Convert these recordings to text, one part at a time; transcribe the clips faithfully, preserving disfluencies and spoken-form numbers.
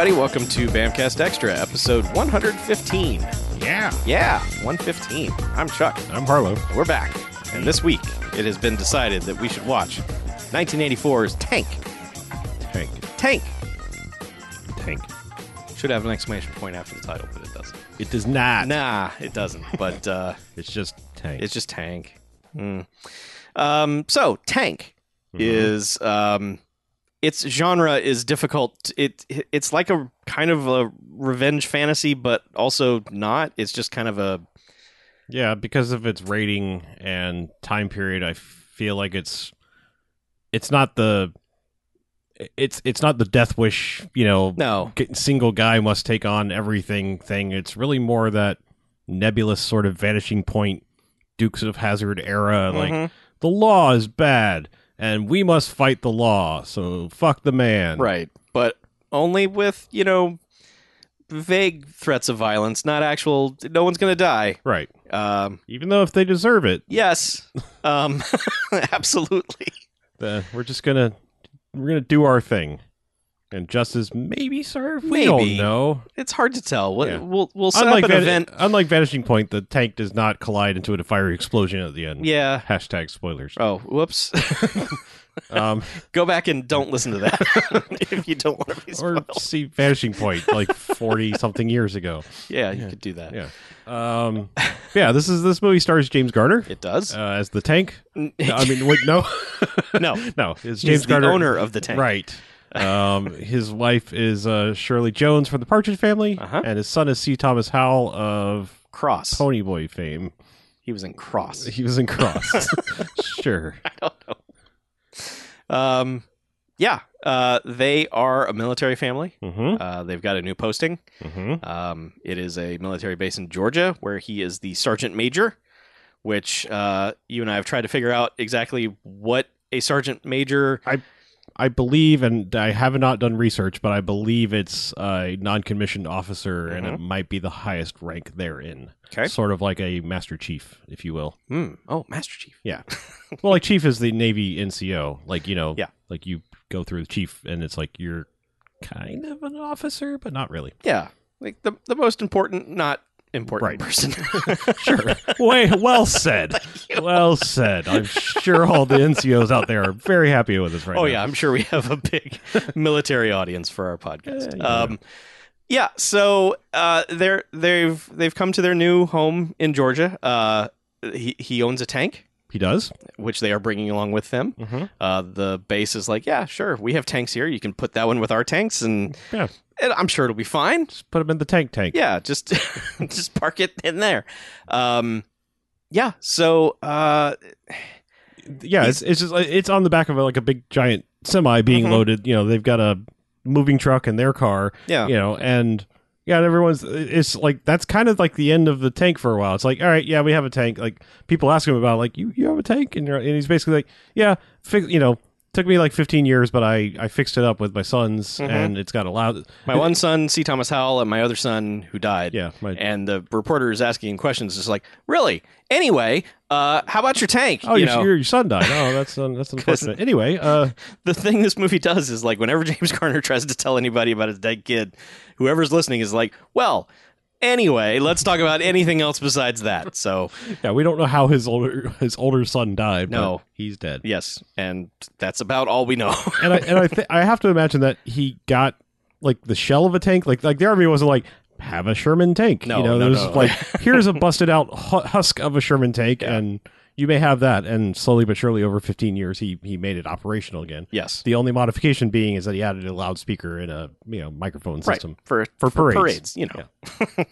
everybody. Welcome to BAMcast Extra, episode one hundred fifteen. Yeah. Yeah, one fifteen. I'm Chuck. I'm Harlow. We're back. And this week, it has been decided that we should watch nineteen eighty-four's Tank. Tank. Tank. Tank. Should have an exclamation point after the title, but it doesn't. It does not. Nah, it doesn't. But uh, it's just Tank. It's just Tank. Mm. Um, so, Tank mm-hmm. is... Um, its genre is difficult. It it's like a kind of a revenge fantasy, but also not. It's just kind of a yeah, because of its rating and time period. I feel like it's it's not the it's it's not the Death Wish. You know, no single guy must take on everything thing. It's really more that nebulous sort of Vanishing Point, Dukes of Hazzard era. Mm-hmm. Like the law is bad. And we must fight the law, so fuck the man. Right, but only with, you know, vague threats of violence, not actual, no one's going to die. Right. Um, Even though if they deserve it. Yes, um, absolutely. The, we're just going to, we're going to do our thing. And justice maybe served? Maybe. We don't know. It's hard to tell. We'll, yeah. we'll, we'll set unlike up an Van- event. Unlike Vanishing Point, the tank does not collide into a fiery explosion at the end. Yeah. Hashtag spoilers. Oh, whoops. um, Go back and don't listen to that if you don't want to be spoiled. Or see Vanishing Point like forty-something years ago. Yeah, you yeah. could do that. Yeah. Um, yeah, this is this movie stars James Garner. It does. Uh, as the tank. No, I mean, wait, no. no. No. It's James He's Garner. The owner of the tank. Right. um, his wife is uh, Shirley Jones from the Partridge Family, uh-huh. and his son is C. Thomas Howell of Cross Pony Boy fame. He was in Cross. He was in Cross. Sure. I don't know. Um, yeah, uh, they are a military family. Mm-hmm. Uh, they've got a new posting. Mm-hmm. Um, it is a military base in Georgia where he is the sergeant major, which uh, you and I have tried to figure out exactly what a sergeant major. I. I believe, and I have not done research, but I believe it's a non-commissioned officer, mm-hmm. and it might be the highest rank therein. Okay. Sort of like a Master Chief, if you will. Mm. Oh, Master Chief. Yeah. Well, like Chief is the Navy N C O. Like, you know, yeah. like you go through the Chief, and it's like you're kind of an officer, but not really. Yeah. Like the, the most important, not important right. person. Sure. Way, well said. Well said. I'm sure all the N C Os out there are very happy with us right oh, now. Oh, yeah. I'm sure we have a big military audience for our podcast. Yeah, yeah. Um, yeah so uh, they're, they've they've come to their new home in Georgia. Uh, he, he owns a tank. He does. Which they are bringing along with them. Mm-hmm. Uh, the base is like, yeah, sure. We have tanks here. You can put that one with our tanks and... Yeah. And I'm sure it'll be fine. Just put them in the tank tank. Yeah, just just park it in there. Um, yeah, so... Uh, yeah, it's it's just it's on the back of a, like a big giant semi being mm-hmm. loaded. You know, they've got a moving truck in their car. Yeah. You know, and... Yeah, and everyone's, it's like, that's kind of like the end of the tank for a while. It's like, all right, yeah, we have a tank. Like, people ask him about, like, you, you have a tank? And, you're, and he's basically like, yeah, fi- you know, took me like fifteen years, but I, I fixed it up with my sons, mm-hmm. and it's got a loud... My one son, C. Thomas Howell, and my other son, who died. Yeah. My... And the reporter is asking questions, just like, really? Anyway, uh, how about your tank? Oh, you your, your, your son died. Oh, that's um, that's unfortunate. Anyway. Uh... The thing this movie does is, like, whenever James Garner tries to tell anybody about his dead kid... Whoever's listening is like, well, anyway, let's talk about anything else besides that. So, yeah, we don't know how his older his older son died. No, but he's dead. Yes, and that's about all we know. and I and I th- I have to imagine that he got like the shell of a tank. Like like the army wasn't like have a Sherman tank. No, you know, no, no. Like here's a busted out husk of a Sherman tank, yeah. and you may have that. And slowly but surely, over fifteen years, he he made it operational again. Yes. The only modification being is that he added a loudspeaker and a you know microphone system right. for, for for parades. parades you know. Yeah.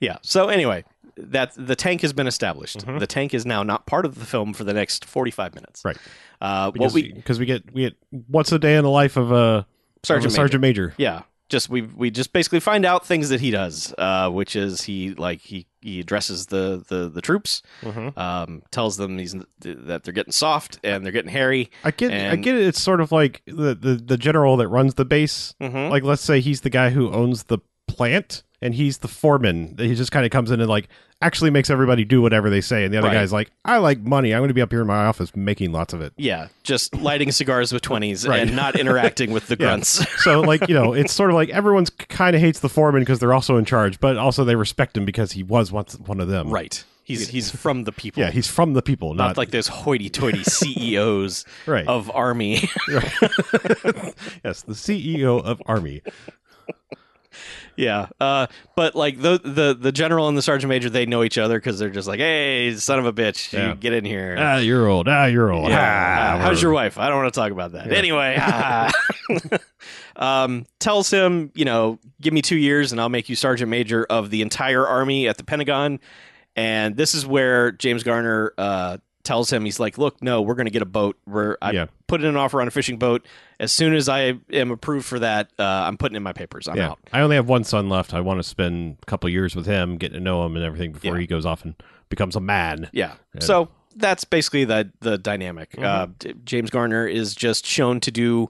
yeah. So anyway, that the tank has been established. Mm-hmm. The tank is now not part of the film for the next forty-five minutes. Right. Uh, because, what we because we get we get what's a day in the life of a sergeant of a sergeant major. major. Yeah. Just we we just basically find out things that he does, uh, which is he like he, he addresses the the, the troops, mm-hmm. um, tells them he's that they're getting soft and they're getting hairy. I get and... I get it. It's sort of like the, the, the general that runs the base. Mm-hmm. Like let's say he's the guy who owns the plant, and he's the foreman. He just kind of comes in and like actually makes everybody do whatever they say. And the other right. guy's like, I like money. I'm going to be up here in my office making lots of it. Yeah. Just lighting cigars with twenties right. and not interacting with the grunts. Yeah. So like, you know, it's sort of like everyone's kind of hates the foreman because they're also in charge, but also they respect him because he was once one of them. Right. He's he's from the people. Yeah, he's from the people. Not, not like those hoity-toity C E Os right. of Army. Yes, the C E O of Army. Yeah, uh, but like the, the the general and the sergeant major, they know each other because they're just like, hey, son of a bitch, yeah. you get in here. Ah, you're old. Ah, you're old. Yeah. Ah, ah, how's your wife? I don't want to talk about that. Yeah. Anyway, ah. um, tells him, you know, give me two years and I'll make you sergeant major of the entire Army at the Pentagon. And this is where James Garner uh, tells him, he's like, look, no, we're going to get a boat. We're I yeah. put in an offer on a fishing boat. As soon as I am approved for that, uh, I'm putting in my papers. I'm yeah. out. I only have one son left. I want to spend a couple years with him, get to know him and everything before yeah. he goes off and becomes a man. Yeah. yeah. So that's basically the, the dynamic. Mm-hmm. Uh, James Garner is just shown to do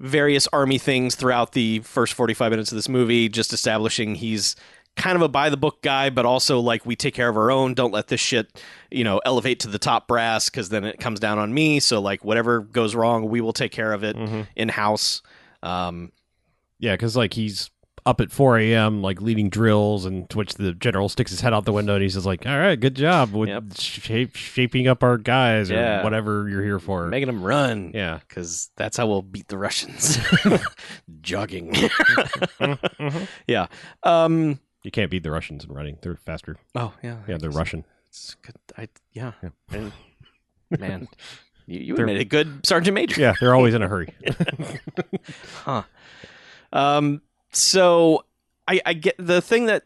various Army things throughout the first forty-five minutes of this movie, just establishing he's kind of a by the book guy, but also like we take care of our own. Don't let this shit, you know, elevate to the top brass because then it comes down on me. So like whatever goes wrong, we will take care of it mm-hmm. in house. Um, yeah, because like he's up at four a.m. like leading drills, and to which the general sticks his head out the window and he says like, "All right, good job with yep. shape, shaping up our guys yeah. or whatever you're here for, making them run." Yeah, because that's how we'll beat the Russians. Jogging. mm-hmm. Yeah. Um, You can't beat the Russians in running. They're faster. Oh, yeah. Yeah, they're it's, Russian. It's good. I, yeah. yeah. And, man, you, you made a good sergeant major. Yeah, they're always in a hurry. huh. Um. So I, I get the thing that...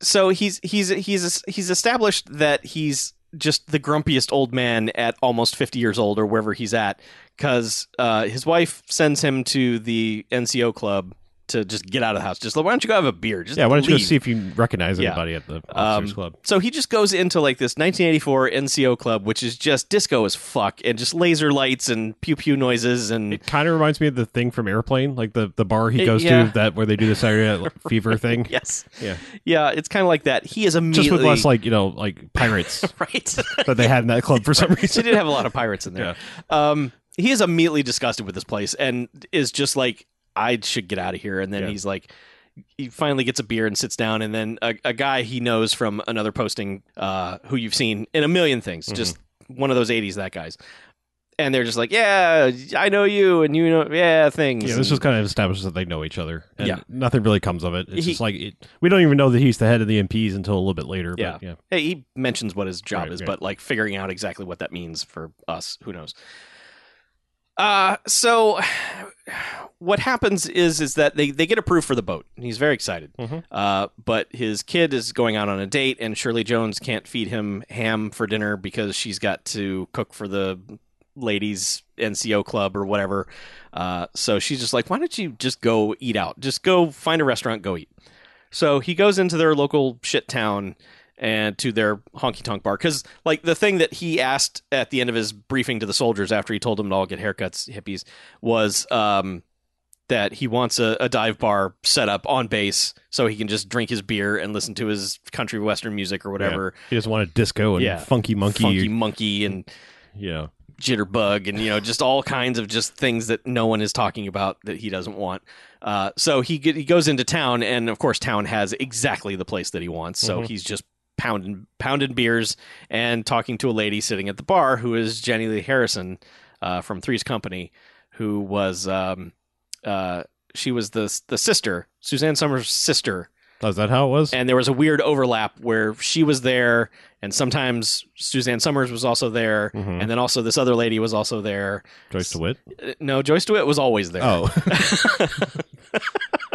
So he's he's he's he's established that he's just the grumpiest old man at almost fifty years old or wherever he's at, because uh, his wife sends him to the N C O club to just get out of the house. Just like, why don't you go have a beer? Just yeah, why don't leave. You go see if you recognize anybody yeah. at the officers um, club. So he just goes into like this nineteen eighty-four N C O club, which is just disco as fuck and just laser lights and pew pew noises. And it kind of reminds me of the thing from Airplane, like the, the bar he goes it, yeah. to that where they do the Saturday Night Fever thing. Yes. Yeah. Yeah. It's kind of like that. He is immediately just with less like, you know, like pirates right. that they had in that club for some reason. They did have a lot of pirates in there. Yeah. Um, he is immediately disgusted with this place and is just like, I should get out of here. And then yeah. he's like, he finally gets a beer and sits down. And then a, a guy he knows from another posting uh, who you've seen in a million things, mm-hmm. just one of those eighties, that guys. And they're just like, yeah, I know you. And you know, yeah, things. Yeah, this just kind of establishes that they know each other. And yeah. nothing really comes of it. It's he, just like, it, we don't even know that he's the head of the M Ps until a little bit later. Yeah. But, yeah. Hey, he mentions what his job right, is, right. but like figuring out exactly what that means for us, who knows? Uh, so what happens is, is that they, they get approved for the boat and he's very excited. Mm-hmm. Uh, but his kid is going out on a date and Shirley Jones can't feed him ham for dinner because she's got to cook for the ladies N C O club or whatever. Uh, so she's just like, why don't you just go eat out? Just go find a restaurant, go eat. So he goes into their local shit town and to their honky-tonk bar. Because, like, the thing that he asked at the end of his briefing to the soldiers after he told them to all get haircuts, hippies, was um, that he wants a, a dive bar set up on base so he can just drink his beer and listen to his country western music or whatever. Yeah. He doesn't want a disco and yeah. funky monkey. Funky monkey and yeah. jitterbug and, you know, just all kinds of just things that no one is talking about that he doesn't want. Uh, so he, get, he goes into town, and, of course, town has exactly the place that he wants. So mm-hmm. he's just pounding pounding beers and talking to a lady sitting at the bar who is Jenny Lee Harrison uh, from Three's Company, who was um, uh, she was the the sister, Suzanne Somers' sister. Oh, is that how it was? And there was a weird overlap where she was there and sometimes Suzanne Somers was also there. Mm-hmm. And then also this other lady was also there. Joyce DeWitt? No, Joyce DeWitt was always there. Oh,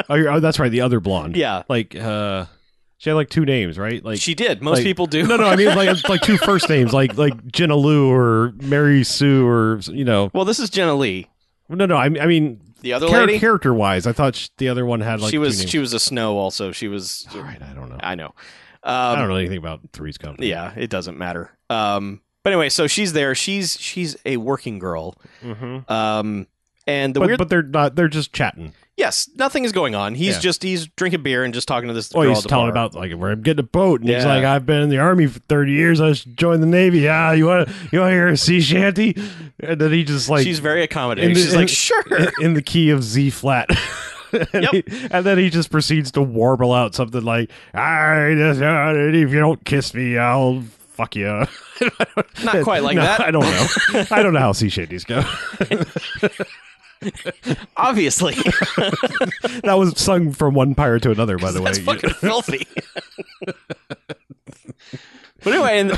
oh, you're, oh that's right. The other blonde. Yeah. Like, uh, she had like two names, right? Like she did. Most like, people do. No, no. I mean, like, like two first names, like like Jenna Lou or Mary Sue or you know. Well, this is Jenna Lee. No, no. I, I mean, the other char- lady, character wise, I thought she, the other one had like she was two names. She was a Snow. Also, she was. All right, I don't know. I know. Um, I don't know anything about Three's Company. Yeah, it doesn't matter. Um, but anyway, so she's there. She's she's a working girl. Mm-hmm. Um, and the but, weird... but they're not. They're just chatting. Yes, nothing is going on. He's yeah. just he's drinking beer and just talking to this girl. Oh, he's telling about like where I'm getting a boat, and yeah. he's like, "I've been in the army for thirty years. I should join the navy." Ah, you want to you want to hear a sea shanty? And then he just like she's very accommodating. The, she's in, like, sure, in, in the key of Z flat. And, yep. he, and then he just proceeds to warble out something like, "I just, uh, if you don't kiss me, I'll fuck you." Not quite like no, that. I don't know. I don't know how sea shanties go. Obviously. That was sung from one pirate to another, by the way. That's fucking filthy. But anyway, and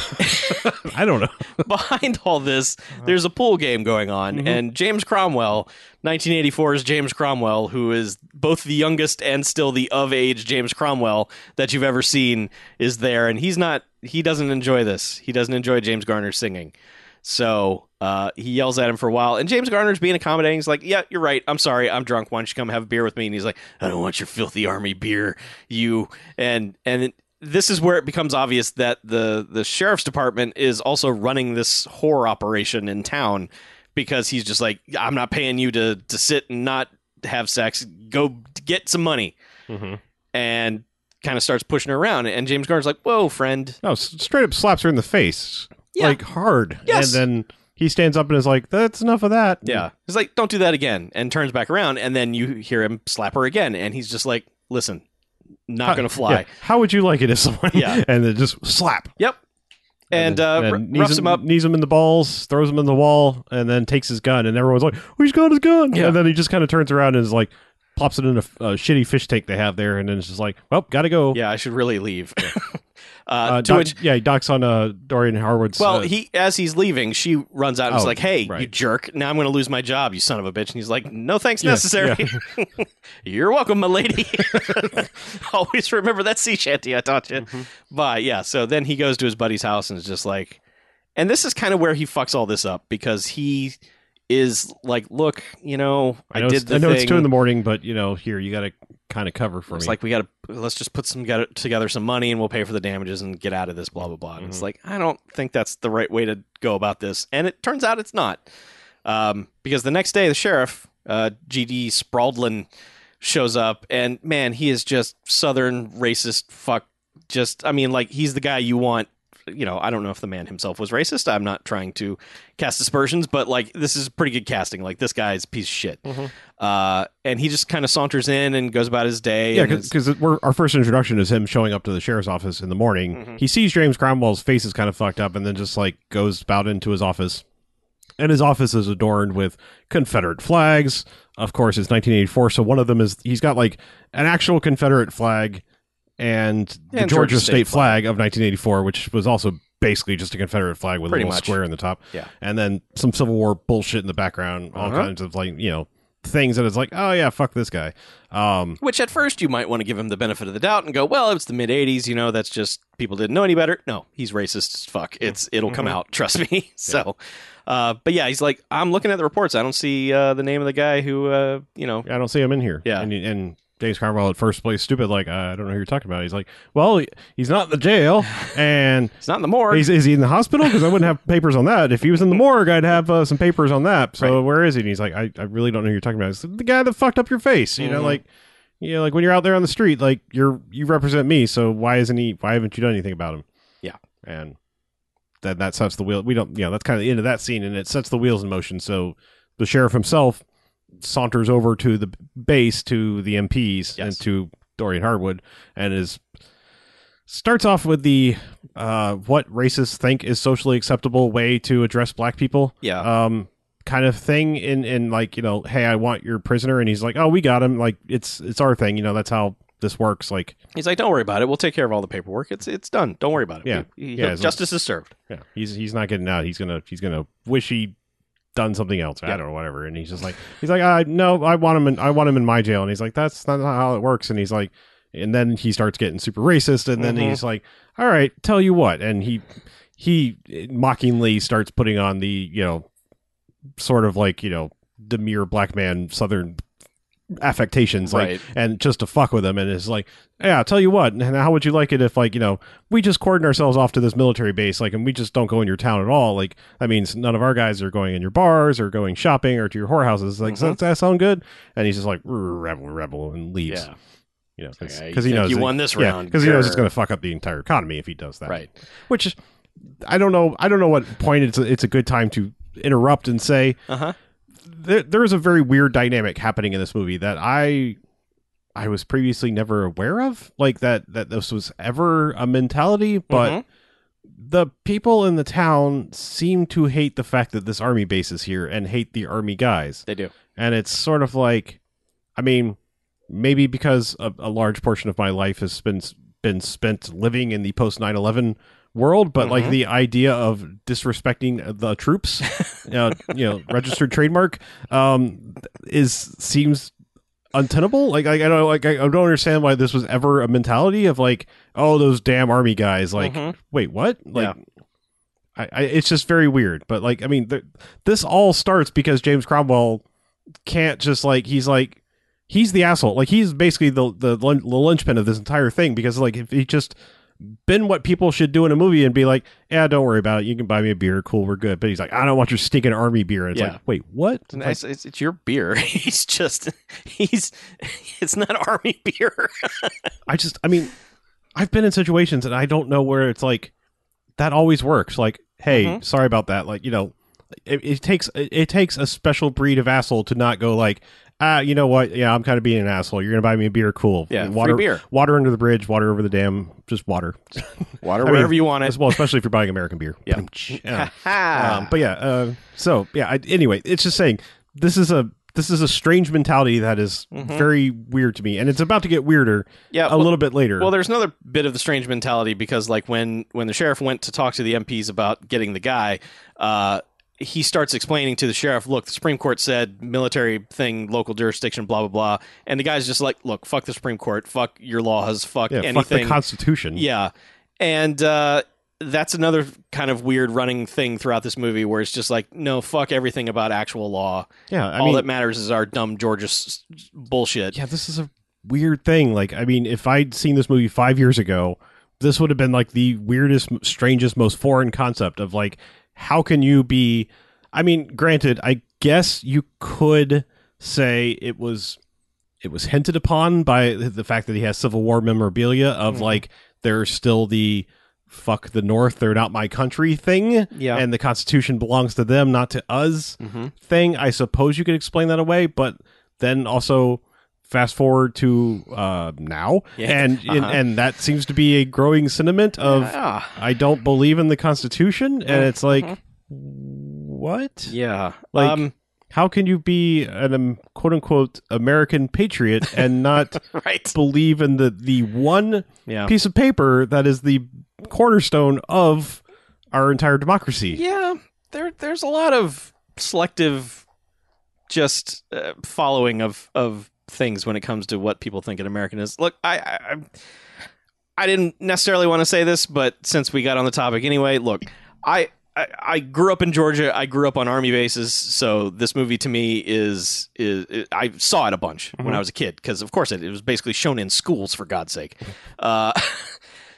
I don't know. Behind all this, there's a pool game going on, mm-hmm. and James Cromwell, nineteen eighty-four's James Cromwell, who is both the youngest and still the of-age James Cromwell that you've ever seen, is there, and he's not. He doesn't enjoy this. He doesn't enjoy James Garner singing. So uh, he yells at him for a while, and James Garner's being accommodating. He's like, "Yeah, you're right. I'm sorry. I'm drunk. Why don't you come have a beer with me?" And he's like, "I don't want your filthy army beer, you." And and it, this is where it becomes obvious that the the sheriff's department is also running this whore operation in town, because he's just like, "I'm not paying you to to sit and not have sex. Go get some money," mm-hmm. and kind of starts pushing her around. And James Garner's like, "Whoa, friend!" No, straight up slaps her in the face. Yeah. Like, hard. Yes. And then he stands up and is like, that's enough of that. Yeah. He's like, don't do that again. And turns back around. And then you hear him slap her again. And he's just like, listen, not going to fly. Yeah. How would you like it if someone... Yeah. And then just slap. Yep. And, and, uh, and r- knees roughs him, him up. Knees him in the balls, throws him in the wall, and then takes his gun. And everyone's like, oh, he's got his gun. Yeah. And then he just kind of turns around and is like, plops it in a, a shitty fish tank they have there. And then it's just like, well, gotta go. Yeah, I should really leave. Uh, uh, to doc, which, yeah, he docks on uh, Dorian Harwood's... Well, uh, he as he's leaving, she runs out and oh, is like, hey, right. you jerk, now I'm going to lose my job, you son of a bitch. And he's like, no thanks yeah, necessary. Yeah. You're welcome, my lady. Always remember that sea shanty I taught you. Mm-hmm. But yeah, so then he goes to his buddy's house and is just like... And this is kind of where he fucks all this up, because he is like, look, you know, I, know I did the I know thing. It's two in the morning, but, you know, here, you got to... kind of cover for it's me. It's like, we got to, let's just put some together some money and we'll pay for the damages and get out of this, blah, blah, blah. And mm-hmm. it's like, I don't think that's the right way to go about this. And it turns out it's not. Um, because the next day, the sheriff, uh, G D Spradlin, shows up, and man, he is just Southern racist fuck. Just, I mean, like, he's the guy you want. You know, I don't know if the man himself was racist. I'm not trying to cast aspersions, but like, this is pretty good casting. Like, this guy's a piece of shit. Mm-hmm. Uh, and he just kind of saunters in and goes about his day. Yeah, because our first introduction is him showing up to the sheriff's office in the morning. Mm-hmm. He sees James Cromwell's face is kind of fucked up, and then just like goes about into his office. And his office is adorned with Confederate flags. Of course, it's nineteen eighty-four. So one of them is, he's got like an actual Confederate flag. And the and Georgia, Georgia State, State flag, flag of nineteen eighty-four, which was also basically just a Confederate flag with Pretty a little much. square in the top. Yeah. And then some Civil War bullshit in the background, all uh-huh. kinds of, like, you know, things that it's like, oh, yeah, fuck this guy. Um, which at first you might want to give him the benefit of the doubt and go, well, it's the mid-eighties, you know, that's just people didn't know any better. No, he's racist as fuck. It's, it'll come out, trust me. So, yeah. Uh, but yeah, he's like, I'm looking at the reports. I don't see uh, the name of the guy who, uh, you know. I don't see him in here. Yeah. And, and James Cromwell at first place stupid, like, uh, I don't know who you're talking about. He's like, well, he, he's not in the jail, and he's not in the morgue. He's, is he in the hospital? Because I wouldn't have papers on that. If he was in the morgue, I'd have uh, some papers on that. So right. where is he? And he's like, I, I really don't know who you're talking about. It's the guy that fucked up your face. You mm-hmm. know, like, you know, like when you're out there on the street, like, you're you represent me. So why isn't he? Why haven't you done anything about him? Yeah, and that that sets the wheel. We don't, you know, that's kind of the end of that scene, and it sets the wheels in motion. So the sheriff himself saunters over to the base, to the M Ps yes. and to Dorian Harwood, and is starts off with the uh what racists think is socially acceptable way to address black people yeah um kind of thing, in in like, you know, hey, I want your prisoner, and he's like, oh, we got him, like, it's it's our thing, you know, that's how this works. Like, he's like, don't worry about it, we'll take care of all the paperwork, it's it's done, don't worry about it. Yeah, we, yeah justice is served. Yeah, he's he's not getting out, he's gonna he's gonna wish he done something else. Yeah. I don't know, whatever. And he's just like, he's like, I no, I want him in, I want him in my jail. And he's like, that's not how it works. And he's like, and then he starts getting super racist. And then mm-hmm. he's like, all right, tell you what. And he, he mockingly starts putting on the, you know, sort of like, you know, demure black man, Southern affectations, like, right, and just to fuck with them. And it's like, yeah, I'll tell you what, and how would you like it if, like, you know, we just cordon ourselves off to this military base, like, and we just don't go in your town at all. Like, that means none of our guys are going in your bars or going shopping or to your whorehouses. Like, mm-hmm. does that sound good? And he's just like, rebel, rebel, and leaves. Yeah. You know, because okay, he knows you won this round. Because yeah, he knows it's going to fuck up the entire economy if he does that. Right. Which is, I don't know. I don't know what point it's a, it's a good time to interrupt and say. Uh huh. There, there is a very weird dynamic happening in this movie that I, I was previously never aware of. Like that that this was ever a mentality, but mm-hmm. the people in the town seem to hate the fact that this army base is here and hate the army guys. They do, and it's sort of like, I mean, maybe because a, a large portion of my life has been been spent living in the post nine eleven world, but mm-hmm. like the idea of disrespecting the troops, uh, you know, registered trademark, um, is seems untenable. Like, I, I don't, like, I don't understand why this was ever a mentality of like, oh, those damn army guys. Like, mm-hmm. wait, what? Like, yeah. I, I, it's just very weird. But like, I mean, th- this all starts because James Cromwell can't just like, he's like. He's the asshole. Like, he's basically the, the the linchpin of this entire thing, because like, if he just been what people should do in a movie and be like, yeah, don't worry about it. You can buy me a beer. Cool. We're good. But he's like, I don't want your stinking army beer. And it's yeah. like, wait, what? It's, like, it's, it's, it's your beer. He's just, he's, it's not army beer. I just, I mean, I've been in situations and I don't know where it's like, that always works. Like, hey, mm-hmm. sorry about that. Like, you know, it, it takes, it, it takes a special breed of asshole to not go like, ah, uh, you know what? Yeah, I'm kind of being an asshole. You're going to buy me a beer? Cool. Yeah, water, free beer. Water under the bridge, water over the dam, just water. Water I mean, wherever you want it. Well, especially if you're buying American beer. Yeah. yeah. Um, but yeah, uh, so yeah, I, anyway, it's just saying this is a this is a strange mentality that is mm-hmm. very weird to me, and it's about to get weirder yeah, a well, little bit later. Well, there's another bit of the strange mentality, because like when, when the sheriff went to talk to the M Ps about getting the guy, uh, he starts explaining to the sheriff, look, the Supreme Court said military thing, local jurisdiction, blah, blah, blah. And the guy's just like, look, fuck the Supreme Court. Fuck your laws. Fuck yeah, anything. Fuck the Constitution. Yeah. And uh, that's another kind of weird running thing throughout this movie, where it's just like, no, fuck everything about actual law. Yeah. I All mean, that matters is our dumb Georgia s- bullshit. Yeah, this is a weird thing. Like, I mean, if I'd seen this movie five years ago, this would have been like the weirdest, strangest, most foreign concept of like, how can you be, I mean, granted, I guess you could say it was it was hinted upon by the fact that he has Civil War memorabilia of mm-hmm. like, there's still the fuck the North, they're not my country thing. Yeah. And the Constitution belongs to them, not to us mm-hmm. thing. I suppose you could explain that away, but then also fast forward to uh, now, yeah. and, uh-huh. and and that seems to be a growing sentiment of yeah. I don't believe in the Constitution, and it's like, mm-hmm. what? Yeah, like um, how can you be an um, quote unquote American patriot and not right. believe in the the one yeah. piece of paper that is the cornerstone of our entire democracy? Yeah, there there's a lot of selective just uh, following of of. things when it comes to what people think an American is. Look, I, I I didn't necessarily want to say this, but since we got on the topic anyway, look, I, I I grew up in Georgia. I grew up on army bases, so this movie to me is is, is I saw it a bunch mm-hmm. when I was a kid, because of course it, it was basically shown in schools, for God's sake. Uh,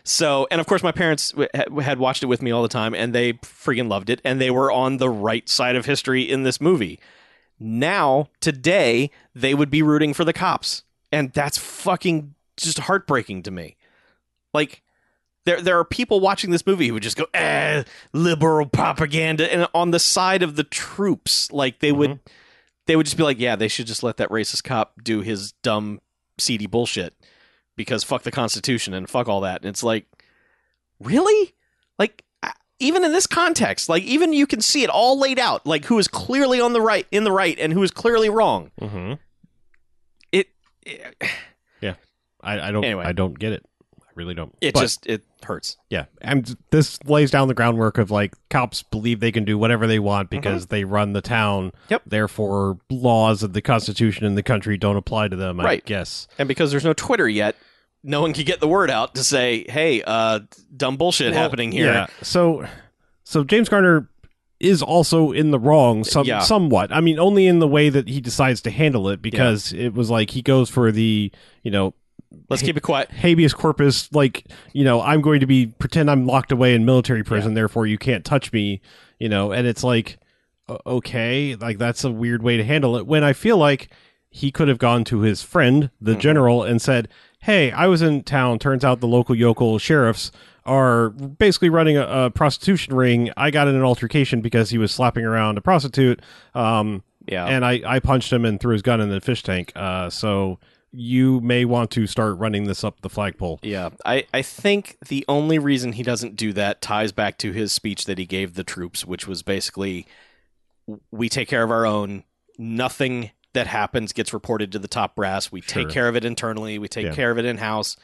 so, and of course my parents w- had watched it with me all the time, and they freaking loved it, and they were on the right side of history in this movie. Now, today, they would be rooting for the cops. And that's fucking just heartbreaking to me. Like, there there are people watching this movie who would just go, eh, liberal propaganda, and on the side of the troops. Like, they mm-hmm. would they would just be like, yeah, they should just let that racist cop do his dumb, seedy bullshit, because fuck the Constitution and fuck all that. And it's like, really? Like, even in this context, like, even you can see it all laid out, like, who is clearly on the right, in the right, and who is clearly wrong. Mm-hmm. It, it, yeah, I, I don't, anyway. I don't get it. I really don't. It but, just it hurts. Yeah, and this lays down the groundwork of like, cops believe they can do whatever they want because mm-hmm. they run the town. Yep. Therefore, laws of the Constitution and the country don't apply to them. Right. I guess, and because there's no Twitter yet, no one could get the word out to say, hey, uh, dumb bullshit well, happening here. Yeah. So so James Garner is also in the wrong some, yeah. somewhat. I mean, only in the way that he decides to handle it, because yeah. it was like he goes for the, you know, let's ha- keep it quiet. Habeas corpus, like, you know, I'm going to be, pretend I'm locked away in military prison, yeah. therefore you can't touch me, you know, and it's like, okay, like that's a weird way to handle it, when I feel like he could have gone to his friend, the mm-hmm. general, and said, hey, I was in town, turns out the local yokel sheriffs are basically running a, a prostitution ring. I got in an altercation because he was slapping around a prostitute, um, yeah. and I, I punched him and threw his gun in the fish tank, uh, so you may want to start running this up the flagpole. Yeah, I, I think the only reason he doesn't do that ties back to his speech that he gave the troops, which was basically, we take care of our own, nothing that happens gets reported to the top brass, we sure. take care of it internally, we take yeah. care of it in-house,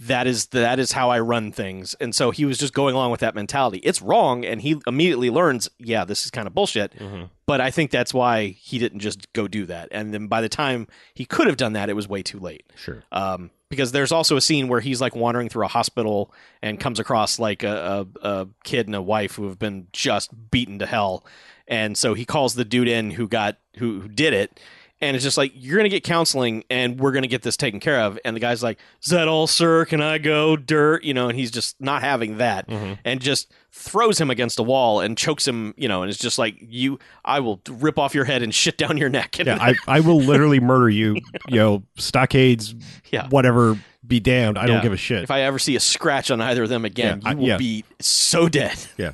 that is that is how I run things. And so he was just going along with that mentality. It's wrong, and he immediately learns, yeah, this is kind of bullshit, mm-hmm. but I think that's why he didn't just go do that. And then by the time he could have done that, it was way too late. Sure. Um, because there's also a scene where he's like wandering through a hospital and comes across like a, a, a kid and a wife who have been just beaten to hell. And so he calls the dude in who got who, who did it, and it's just like, you're going to get counseling, and we're going to get this taken care of. And the guy's like, is that all, sir? Can I go? Dirt? You know, and he's just not having that, mm-hmm. and just throws him against a wall and chokes him, you know, and it's just like, you, I will rip off your head and shit down your neck. And yeah, I, I will literally murder you, you know, stockades, yeah. whatever, be damned. I yeah. don't give a shit. If I ever see a scratch on either of them again, yeah, you I, will yeah. be so dead. Yeah.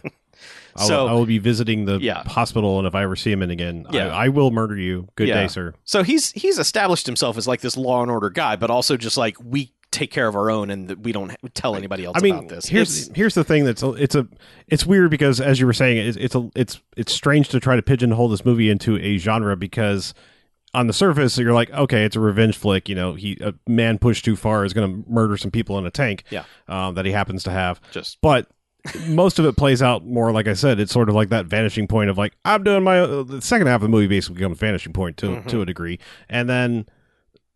I'll, so, I will be visiting the yeah. hospital, and if I ever see him in again, yeah. I, I will murder you. Good yeah. day, sir. So he's he's established himself as like this law and order guy, but also just like, we take care of our own, and we don't tell anybody else I mean, about this. Here's it's, here's the thing that's a, it's a it's weird because, as you were saying, it's it's a, it's it's strange to try to pigeonhole this movie into a genre, because on the surface you're like, okay, it's a revenge flick. You know, he a man pushed too far is going to murder some people in a tank. Yeah, um, that he happens to have. Just but. Most of it plays out more, like I said, it's sort of like that vanishing point of like, I'm doing my uh, the second half of the movie basically becomes vanishing point to mm-hmm. to a degree. And then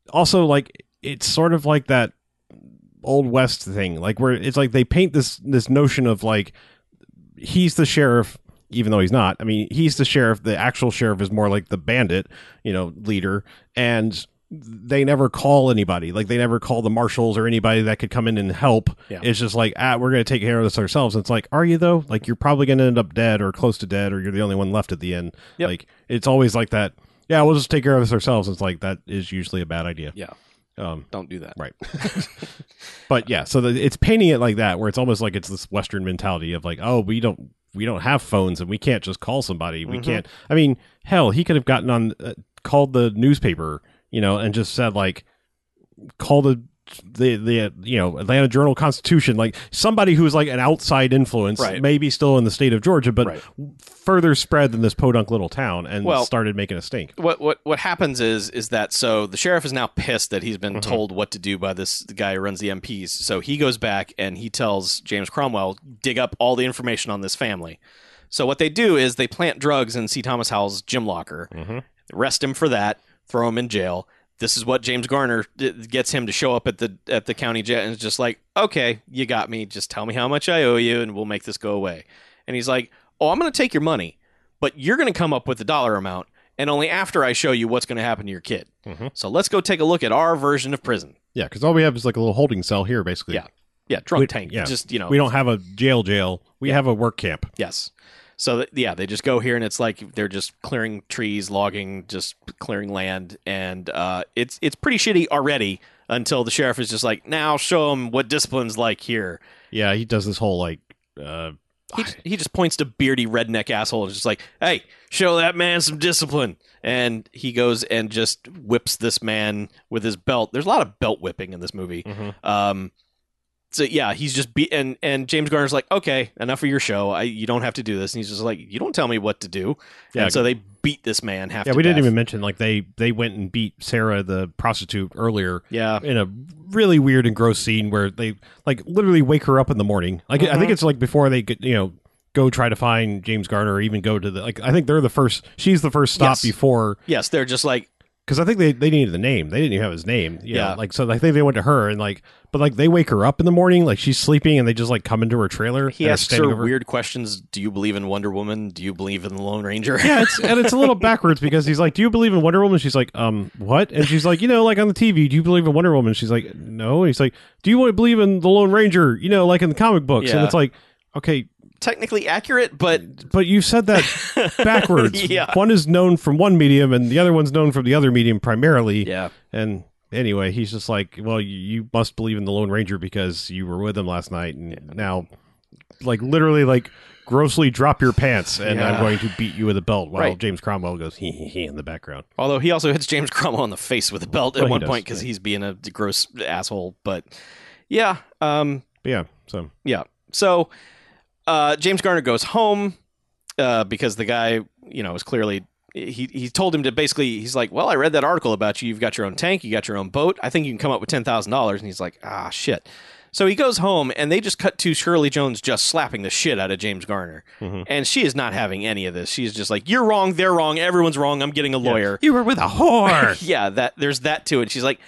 also, like, it's sort of like that Old West thing, like where it's like they paint this this notion of like, he's the sheriff, even though he's not. I mean, he's the sheriff. The actual sheriff is more like the bandit, you know, leader. And they never call anybody, like they never call the marshals or anybody that could come in and help. Yeah. It's just like, ah, we're going to take care of this ourselves. It's like, are you though? Like, you're probably going to end up dead or close to dead, or you're the only one left at the end. Yep. Like, it's always like that. Yeah, we'll just take care of this ourselves. It's like, that is usually a bad idea. Yeah. Um, Don't do that. Right. But yeah, so the, it's painting it like that, where it's almost like it's this Western mentality of like, oh, we don't, we don't have phones, and we can't just call somebody. We mm-hmm. can't. I mean, hell, he could have gotten on, uh, called the newspaper, you know, and just said like, call the the the you know, Atlanta Journal-Constitution, like somebody who's like an outside influence, right. maybe still in the state of Georgia, but right. further spread than this podunk little town, and well, started making a stink. What what what happens is is that so the sheriff is now pissed that he's been mm-hmm. told what to do by this the guy who runs the M Ps. So he goes back and he tells James Cromwell, dig up all the information on this family. So what they do is they plant drugs in C. Thomas Howell's gym locker, mm-hmm. arrest him for that. Throw him in jail. This is what James Garner gets him to show up at the at the county jail, and is just like, okay, you got me. Just tell me how much I owe you, and we'll make this go away. And he's like, oh, I'm going to take your money, but you're going to come up with the dollar amount, and only after I show you what's going to happen to your kid. Mm-hmm. So let's go take a look at our version of prison. Yeah, because all we have is like a little holding cell here, basically. Yeah, yeah, drunk we, tank. Yeah. Just, you know, we don't have a jail jail. We yeah. have a work camp. Yes. So, yeah, they just go here, and it's like they're just clearing trees, logging, just clearing land, and uh, it's it's pretty shitty already until the sheriff is just like, now show them what discipline's like here. Yeah, he does this whole, like... Uh, he, he just points to beardy redneck asshole and just like, hey, show that man some discipline. And he goes and just whips this man with his belt. There's a lot of belt whipping in this movie. Mm-hmm. Um So, yeah, he's just be and, and James Garner's like, OK, enough of your show. I, you don't have to do this. And he's just like, you don't tell me what to do. Yeah. And so they beat this man. Half yeah, to we death. Didn't even mention like they they went and beat Sarah, the prostitute, earlier. Yeah. In a really weird and gross scene where they like literally wake her up in the morning. Like, mm-hmm. I think it's like before they could, you know, go try to find James Garner or even go to the like I think they're the first. She's the first stop yes. before. Yes. They're just like, because I think they, they needed the name. They didn't even have his name. Yeah. Know? Like, so I think they went to her and like, but like they wake her up in the morning, like she's sleeping and they just like come into her trailer. He asks her over. weird questions. Do you believe in Wonder Woman? Do you believe in the Lone Ranger? Yeah. It's, and it's a little backwards because he's like, do you believe in Wonder Woman? She's like, um, what? And she's like, you know, like on the T V, do you believe in Wonder Woman? She's like, no. And he's like, do you want to believe in the Lone Ranger? You know, like in the comic books. Yeah. And it's like, okay. Technically accurate, but but you said that backwards. Yeah. One is known from one medium and the other one's known from the other medium primarily. Yeah. And anyway, he's just like, well, you, you must believe in the Lone Ranger because you were with him last night, and yeah. now like literally like grossly drop your pants and yeah. I'm going to beat you with a belt while right. James Cromwell goes hee hee hee in the background. Although he also hits James Cromwell in the face with a belt at well, one does, point because yeah. he's being a gross asshole. But yeah. Um yeah. So yeah. So Uh, James Garner goes home uh, because the guy, you know, is clearly he, he told him to basically he's like, well, I read that article about you. You've got your own tank. You got your own boat. I think you can come up with ten thousand dollars. And he's like, ah, shit. So he goes home and they just cut to Shirley Jones just slapping the shit out of James Garner. Mm-hmm. And she is not having any of this. She's just like, you're wrong. They're wrong. Everyone's wrong. I'm getting a lawyer. Yes. You were with a whore. yeah, that there's that to it. She's like.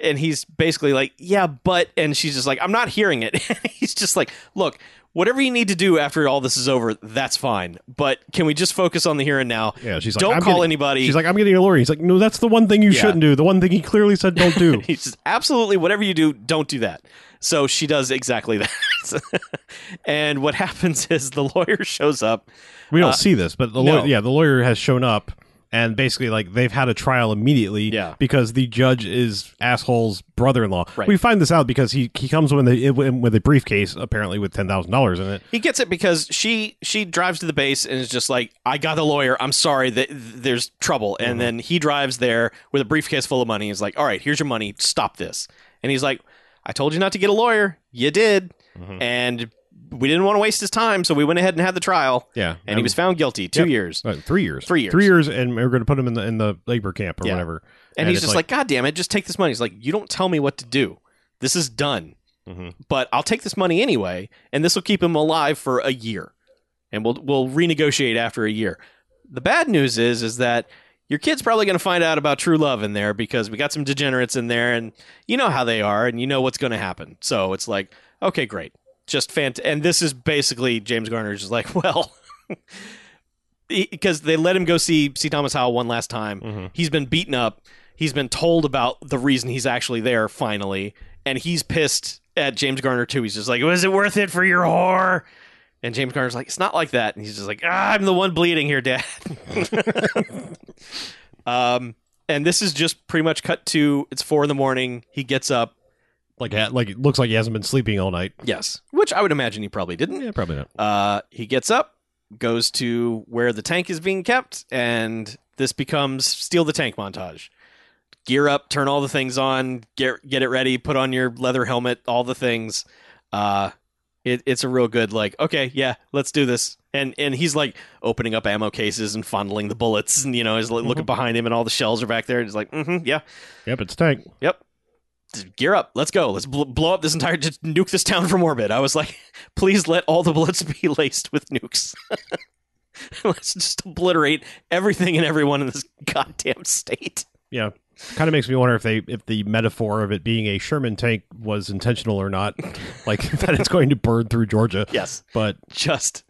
And he's basically like, yeah, but, and she's just like, I'm not hearing it. He's just like, look, whatever you need to do after all this is over, that's fine. But can we just focus on the here and now? Yeah, she's like, don't I'm call getting, anybody. She's like, I'm getting a lawyer. He's like, no, that's the one thing you yeah. shouldn't do. The one thing he clearly said don't do. He says, absolutely, whatever you do, don't do that. So she does exactly that. And what happens is the lawyer shows up. We don't uh, see this, but the no. lawyer, yeah, the lawyer has shown up. And basically, like, they've had a trial immediately yeah. because the judge is asshole's brother-in-law. Right. We find this out because he, he comes with a, with a briefcase, apparently, with ten thousand dollars in it. He gets it because she she drives to the base and is just like, I got the lawyer. I'm sorry. That there's trouble. And mm-hmm. then he drives there with a briefcase full of money. He's like, all right, here's your money. Stop this. And he's like, I told you not to get a lawyer. You did. Mm-hmm. And we didn't want to waste his time, so we went ahead and had the trial. Yeah, and I'm, he was found guilty. Two yep. years, uh, three years, three years, three years, and we were going to put him in the in the labor camp or yeah. whatever. And, and he's just like, like, God damn it, just take this money. He's like, you don't tell me what to do. This is done, mm-hmm. but I'll take this money anyway, and this will keep him alive for a year, and we'll we'll renegotiate after a year. The bad news is is that your kid's probably going to find out about true love in there because we got some degenerates in there, and you know how they are, and you know what's going to happen. So it's like, okay, great. Just fant- and this is basically James Garner's just like, well, because they let him go see C. Thomas Howell one last time. Mm-hmm. He's been beaten up. He's been told about the reason he's actually there finally. And he's pissed at James Garner, too. He's just like, was it worth it for your whore? And James Garner's like, it's not like that. And he's just like, ah, I'm the one bleeding here, Dad. um, and this is just pretty much cut to it's four in the morning. He gets up. Like, like it looks like he hasn't been sleeping all night. Yes, which I would imagine he probably didn't. Yeah, probably not. Uh, he gets up, goes to where the tank is being kept, and this becomes steal the tank montage. Gear up, turn all the things on, get get it ready, put on your leather helmet, all the things. Uh, it, it's a real good, like, okay, yeah, let's do this. And and he's like opening up ammo cases and fondling the bullets, and you know, he's like, mm-hmm. looking behind him, and all the shells are back there. And he's like, mm-hmm, yeah, yep, it's tank. Yep. Gear up, let's go, let's bl- blow up this entire, just nuke this town from orbit. I was like, please let all the bullets be laced with nukes. Let's just obliterate everything and everyone in this goddamn state. Yeah, kind of makes me wonder if they if the metaphor of it being a Sherman tank was intentional or not, like that it's going to burn through Georgia. Yes, but just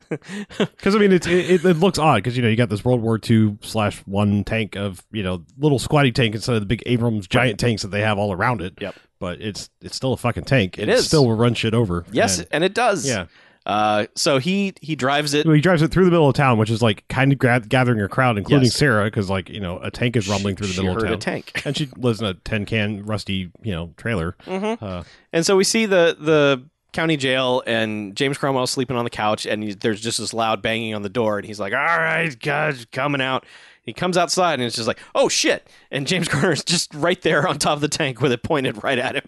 because I mean it's, it it looks odd because you know you got this World War Two slash one tank of you know little squatty tank instead of the big Abrams giant right. tanks that they have all around it. Yep, but it's it's still a fucking tank. It, it is still will run shit over. Yes, and, and it does. Yeah. Uh, so he he drives it. He drives it through the middle of town, which is like kind of gra- gathering a crowd, including yes. Sarah, because like you know a tank is rumbling she, through the middle of town. A tank, and she lives in a tin can, rusty you know trailer. Mm-hmm. Uh, and so we see the the county jail and James Cromwell sleeping on the couch, and he, there's just this loud banging on the door, and he's like, "All right, guys, coming out." He comes outside, and it's just like, "Oh shit!" And James Garner's just right there on top of the tank with it pointed right at him.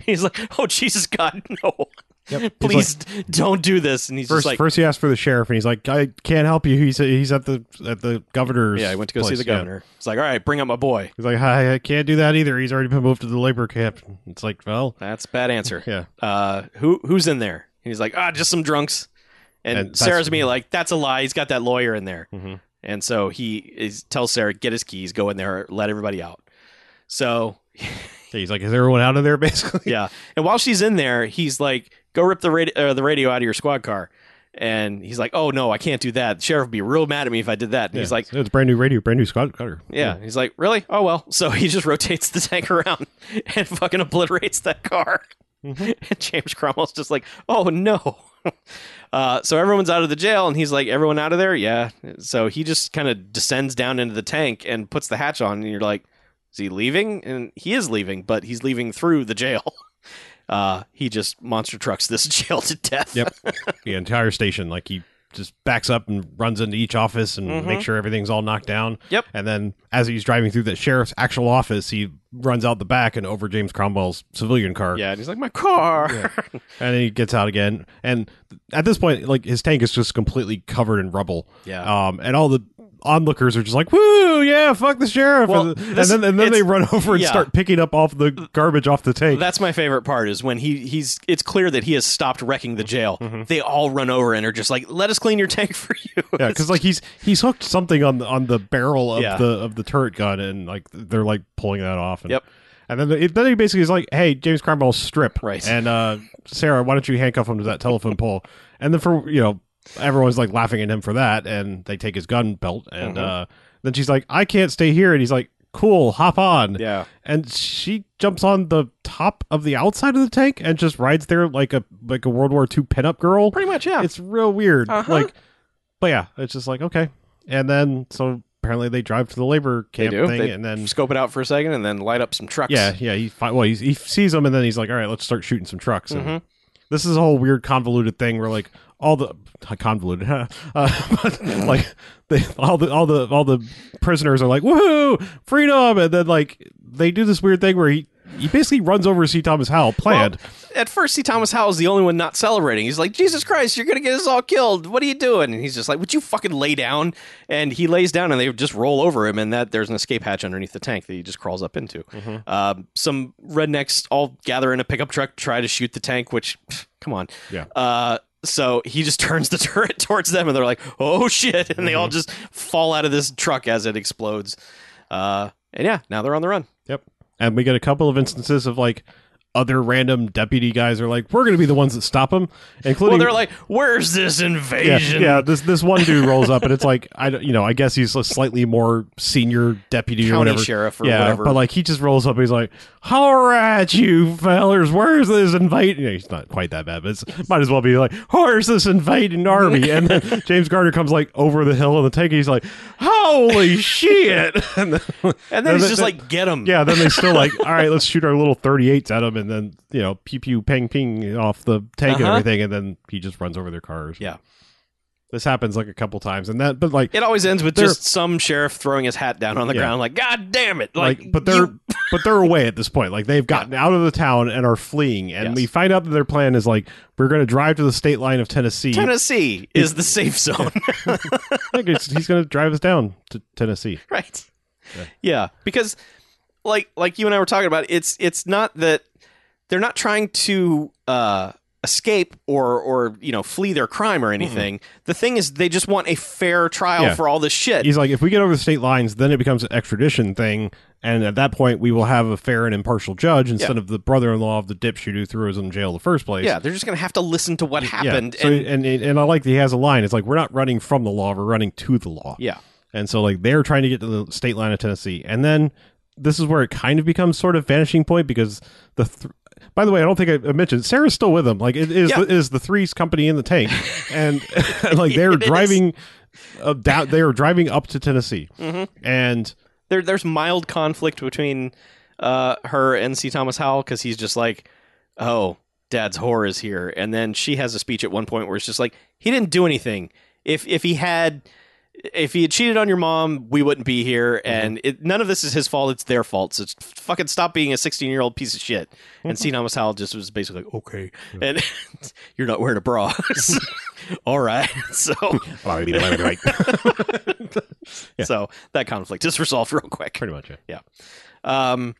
He's like, "Oh Jesus God, no." Yep. Please like, don't do this. And he's first, just like, first he asked for the sheriff, and he's like, "I can't help you." He's he's at the at the governor's. Yeah, I went to go place. see the governor. Yeah. He's like, "All right, bring up my boy." He's like, "Hi, I can't do that either. He's already been moved to the labor camp." It's like, well, that's a bad answer. Yeah. Uh, who who's in there? And he's like, "Ah, just some drunks." And, and Sarah's me like, "That's a lie. He's got that lawyer in there." Mm-hmm. And so he is, tells Sarah, "Get his keys, go in there, let everybody out." So he's like, is everyone out of there, basically? Yeah. And while she's in there, he's like, go rip the radio, uh, the radio out of your squad car. And he's like, oh, no, I can't do that. The sheriff would be real mad at me if I did that. And yeah, he's like, it's brand new radio, brand new squad cutter. Yeah. yeah. He's like, really? Oh, well. So he just rotates the tank around and fucking obliterates that car. Mm-hmm. And James Cromwell's just like, oh, no. Uh, so everyone's out of the jail. And he's like, everyone out of there? Yeah. So he just kind of descends down into the tank and puts the hatch on. And you're like, is he leaving? And he is leaving, but he's leaving through the jail. Uh, he just monster trucks this jail to death. Yep. The entire station. Like, he just backs up and runs into each office and mm-hmm. makes sure everything's all knocked down. Yep. And then as he's driving through the sheriff's actual office, he runs out the back and over James Cromwell's civilian car. Yeah. And he's like, my car. Yeah. And then he gets out again. And at this point, like, his tank is just completely covered in rubble. Yeah. Um, and all the onlookers are just like, woo, yeah, fuck the sheriff. Well, and, this, and then, and then they run over and yeah. start picking up off the garbage off the tank. That's my favorite part, is when he he's it's clear that he has stopped wrecking the jail. Mm-hmm. They all run over and are just like, let us clean your tank for you. Yeah, because like he's he's hooked something on the, on the barrel of yeah. the of the turret gun, and like they're like pulling that off. And, yep. And then, the, then he basically is like, hey, James Cromwell, strip. Right. And uh, Sarah, why don't you handcuff him to that telephone pole? And then for, you know, everyone's like laughing at him for that, and they take his gun belt, and mm-hmm. uh then she's like, I can't stay here, and he's like, cool, hop on. Yeah. And she jumps on the top of the outside of the tank and just rides there like a like a World War Two pinup girl, pretty much. Yeah, it's real weird. Uh-huh. Like, but yeah, it's just like, okay. And then so apparently they drive to the labor camp they do. thing, they and then scope it out for a second and then light up some trucks. Yeah, yeah. He well he's, he sees them, and then he's like, all right, let's start shooting some trucks. Mm-hmm. And this is a whole weird convoluted thing where like all the convoluted, huh? uh, but, like they, all the all the all the prisoners are like, woohoo, freedom, and then like they do this weird thing where he he basically runs over C. Thomas Howell. Planned. Well, at first, C. Thomas Howell is the only one not celebrating. He's like, Jesus Christ, you're gonna get us all killed. What are you doing? And he's just like, would you fucking lay down? And he lays down, and they just roll over him. And that there's an escape hatch underneath the tank that he just crawls up into. Mm-hmm. Uh, some rednecks all gather in a pickup truck, try to shoot the tank. Which, pff, come on, yeah. Uh, so he just turns the turret towards them, and they're like, oh shit! And they mm-hmm. all just fall out of this truck as it explodes. Uh, and yeah, now they're on the run. Yep. And we get a couple of instances of like other random deputy guys are like, we're going to be the ones that stop him. Including, well, they're like, where's this invasion? Yeah, yeah, this this one dude rolls up, and it's like, I you know, I guess he's a slightly more senior deputy county or whatever, sheriff or yeah, whatever. But like he just rolls up, and he's like, holler at you fellers, where's this invading? You know, he's not quite that bad, but it's, might as well be like, where's this invading army? And then James Garner comes like over the hill on the tank, and he's like, holy shit! And then, and then, then he's then, just then, like, get him. Yeah, then they still like, all right, let's shoot our little thirty-eights at him. And then, you know, pew pew ping ping off the tank uh-huh. and everything, and then he just runs over their cars. Yeah, this happens like a couple times, and that, but like it always ends with just some sheriff throwing his hat down on the yeah. ground, like, God damn it! Like, like but they're you- but they're away at this point. Like, they've gotten yeah. out of the town and are fleeing, and yes. we find out that their plan is like, we're going to drive to the state line of Tennessee. Tennessee it's, is the safe zone. Like, it's, he's going to drive us down to Tennessee, right? Yeah, yeah, because like like you and I were talking about, it's it's not that. They're not trying to uh, escape or, or, you know, flee their crime or anything. Mm. The thing is, they just want a fair trial yeah. for all this shit. He's like, if we get over the state lines, then it becomes an extradition thing. And at that point, we will have a fair and impartial judge instead yeah. of the brother-in-law of the dipshit who threw us in jail in the first place. Yeah, they're just going to have to listen to what happened. Yeah. So, and, and and I like that he has a line. It's like, we're not running from the law. We're running to the law. Yeah. And so, like, they're trying to get to the state line of Tennessee. And then this is where it kind of becomes sort of vanishing point because the... Th- By the way, I don't think I mentioned Sarah's still with them. Like, it is yeah. it is the threes company in the tank, and like they're driving up, down, they are driving up to Tennessee, mm-hmm. and there there's mild conflict between uh, her and C. Thomas Howell because he's just like, oh, Dad's whore is here, and then she has a speech at one point where it's just like, he didn't do anything. If if he had. If he had cheated on your mom, we wouldn't be here. And it, none of this is his fault. It's their fault. So fucking stop being a sixteen-year-old piece of shit. And C. Thomas Howell just was basically like, okay. Yeah. And you're not wearing a bra. All right. So yeah. So that conflict is resolved real quick. Pretty much, yeah. Yeah. Um,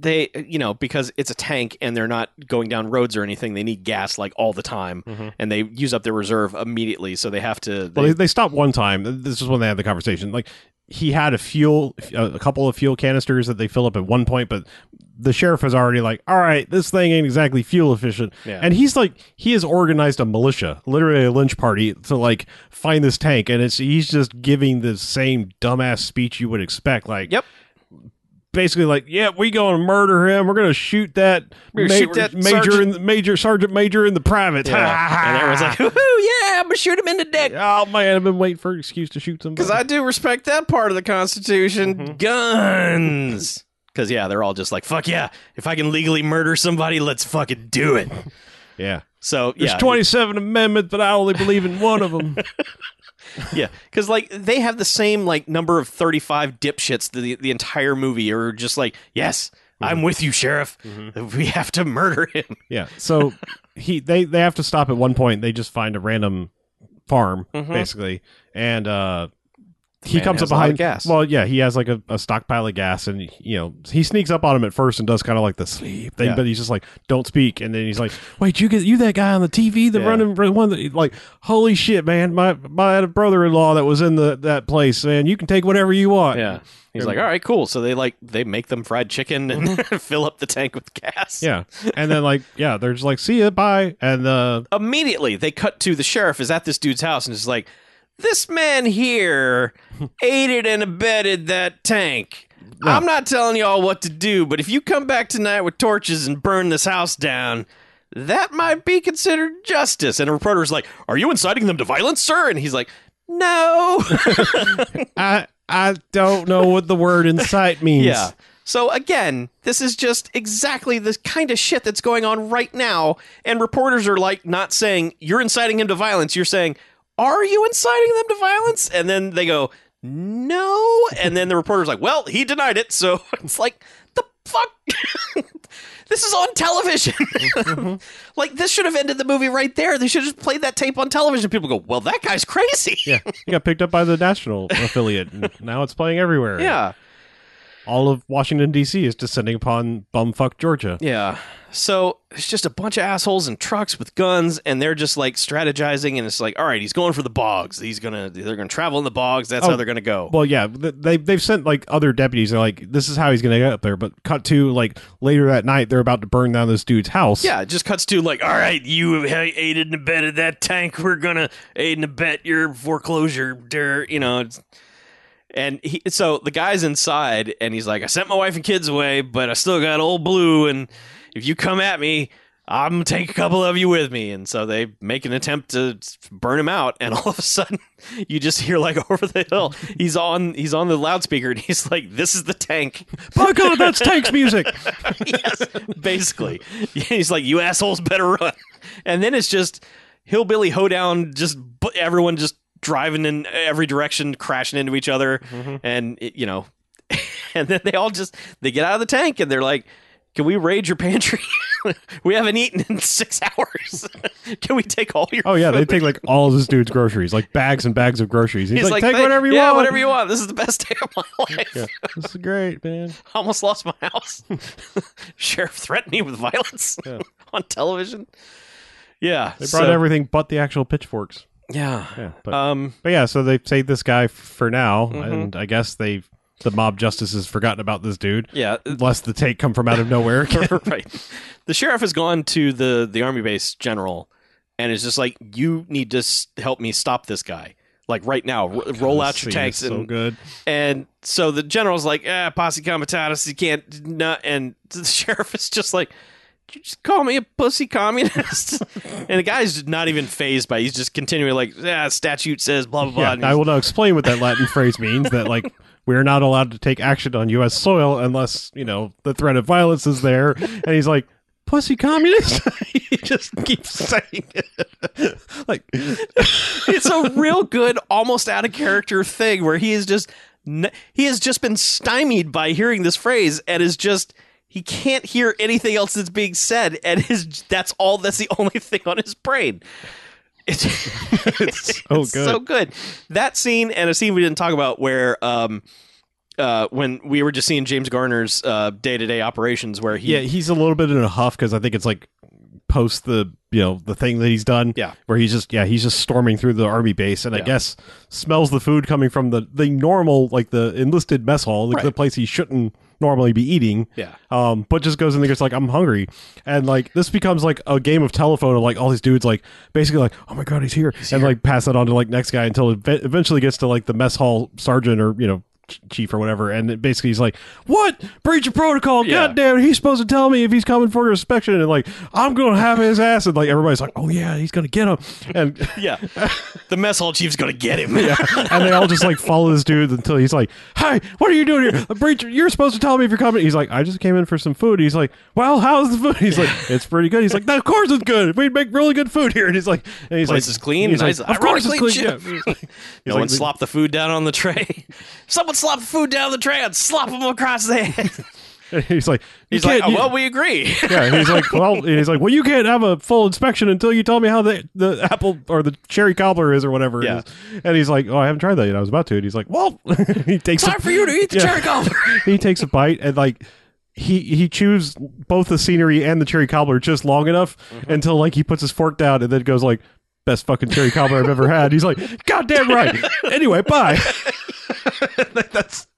they, you know, because it's a tank and they're not going down roads or anything, they need gas like all the time, mm-hmm. and they use up their reserve immediately, so they have to. They, well, they, they stop one time. This is when they have the conversation. Like, he had a fuel, a couple of fuel canisters that they fill up at one point, but the sheriff is already like, all right, this thing ain't exactly fuel efficient. Yeah. And he's like, he has organized a militia, literally a lynch party, to like find this tank. And it's, he's just giving the same dumbass speech you would expect. Like, yep. Basically, like, yeah, we going to murder him. We're going to shoot that, ma- shoot that major, sergeant. In the, major sergeant major in the private. Yeah. And everyone's like, woohoo, yeah, I'm going to shoot him in the dick. Oh, man, I've been waiting for an excuse to shoot somebody. Because I do respect that part of the Constitution. Mm-hmm. Guns. Because, yeah, they're all just like, fuck yeah, if I can legally murder somebody, let's fucking do it. Yeah. So, yeah. There's twenty-seven amendments, but I only believe in one of them. Yeah, because like they have the same like number of thirty-five dipshits the the entire movie, or just like, yes, mm-hmm. I'm with you, Sheriff. Mm-hmm. We have to murder him. Yeah, so he they they have to stop at one point. They just find a random farm, mm-hmm. basically, and uh, he Man comes up behind. Gas. Well, yeah, he has like a, a stockpile of gas, and you know he sneaks up on him at first and does kind of like the sleep thing, yeah. But he's just like, don't speak, and then he's like, wait, you get you that guy on the T V that yeah. running one that, like, holy shit, man, my my brother-in-law that was in the that place, man, you can take whatever you want. Yeah, he's and, like, all right, cool. So they like they make them fried chicken and fill up the tank with gas. Yeah, and then like yeah, they're just like, see ya, bye, and uh, immediately they cut to the sheriff is at this dude's house and is like, this man here aided and abetted that tank. No. I'm not telling y'all what to do, but if you come back tonight with torches and burn this house down, that might be considered justice. And a reporter's like, are you inciting them to violence, sir? And he's like, no. I I don't know what the word incite means. Yeah. So again, this is just exactly the kind of shit that's going on right now. And reporters are like, not saying you're inciting him to violence. You're saying, are you inciting them to violence? And then they go, no. And then the reporter's like, well, he denied it. So it's like, the fuck? This is on television. Mm-hmm. Like, this should have ended the movie right there. They should have just played that tape on television. People go, well, that guy's crazy. Yeah, he got picked up by the national affiliate. And now it's playing everywhere. Yeah. All of Washington, D C is descending upon bumfuck Georgia. Yeah. So it's just a bunch of assholes in trucks with guns, and they're just like strategizing, and it's like, all right, he's going for the bogs. He's gonna, they're gonna travel in the bogs. That's oh, how they're gonna go. Well, yeah, they they've sent like other deputies. They're like, this is how he's gonna get up there. But cut to like later that night, they're about to burn down this dude's house. Yeah, it just cuts to like, all right, you aided and abetted that tank. We're gonna aid and abet your foreclosure. Der, you know. It's, And he, so the guy's inside, and he's like, I sent my wife and kids away, but I still got old blue, and if you come at me, I'm going to take a couple of you with me. And so they make an attempt to burn him out, and all of a sudden, you just hear, like, over the hill, he's on he's on the loudspeaker, and he's like, this is the tank. By God, that's tank's music! Yes, basically. He's like, you assholes better run. And then it's just hillbilly hoedown, just everyone just driving in every direction, crashing into each other, mm-hmm. and it, you know, and then they all just they get out of the tank and they're like, "Can we raid your pantry? We haven't eaten in six hours. Can we take all your?" Oh yeah, food? They take like all of this dude's groceries, like bags and bags of groceries. He's, He's like, like, "Take whatever you yeah, want. Yeah, whatever you want. This is the best day of my life. Yeah. This is great, man. I almost lost my house. Sheriff threatened me with violence yeah. on television. Yeah, they brought so. everything but the actual pitchforks." Yeah. yeah but, um, but yeah, so they saved this guy for now, mm-hmm. and I guess they the mob justice has forgotten about this dude. Yeah. Lest the take come from out of nowhere. Right. The sheriff has gone to the, the army base general and is just like, you need to s- help me stop this guy. Like right now, oh, r- God, roll out your tanks. And, so good. And so the general's like, eh, posse comitatus, you can't. Nah, and the sheriff is just like, you just call me a pussy communist? And the guy's not even phased by it. He's just continually like, yeah, statute says blah, blah, yeah, blah. I will now explain what that Latin phrase means, that like we're not allowed to take action on U S soil unless, you know, the threat of violence is there. And he's like, pussy communist? He just keeps saying it. Like, it's a real good, almost out of character thing where he is just, he has just been stymied by hearing this phrase and is just... He can't hear anything else that's being said, and his that's all. That's the only thing on his brain. It's, it's, so, it's good. so good. That scene and a scene we didn't talk about where um, uh, when we were just seeing James Garner's uh, day-to-day operations where he... Yeah, he's a little bit in a huff because I think it's like post the, you know, the thing that he's done. Yeah. Where he's just, yeah, he's just storming through the army base and yeah. I guess smells the food coming from the, the normal, like the enlisted mess hall, like right. the place he shouldn't normally be eating. Yeah. Um, but just goes in there, gets like, I'm hungry. And like, this becomes like a game of telephone of like all these dudes, like basically like, oh my God, he's here. He's and here. Like pass that on to like next guy until it eventually gets to like the mess hall sergeant or, you know, chief or whatever, and it basically he's like, what? Breach of protocol, yeah. goddamn, he's supposed to tell me if he's coming for an inspection, and like, I'm gonna have his ass, and like, everybody's like, oh yeah, he's gonna get him, and yeah, the mess hall chief's gonna get him, yeah, and they all just like follow this dude until he's like, hey, what are you doing here? Breach, you're supposed to tell me if you're coming. He's like, I just came in for some food. He's like, well, how's the food? He's like, it's pretty good. He's like, of course it's good. We make really good food here, and he's like, and he's place like, is clean, he's nice. Like, of course it's clean. Yeah. He's like, no one like, slopped the food down on the tray. Someone slop food down the tray and slop him across the head. And he's like, he's like, oh, well, we agree. Yeah, he's like, well, he's like, well, you can't have a full inspection until you tell me how the the apple or the cherry cobbler is or whatever. Yeah. It is. And he's like, oh, I haven't tried that yet. I was about to. And he's like, well, he takes time a, for you to eat the yeah. cherry cobbler. He takes a bite and like. He he chews both the scenery and the cherry cobbler just long enough mm-hmm. until like he puts his fork down and then goes like, best fucking cherry cobbler I've ever had. He's like, goddamn right. Anyway, bye. That's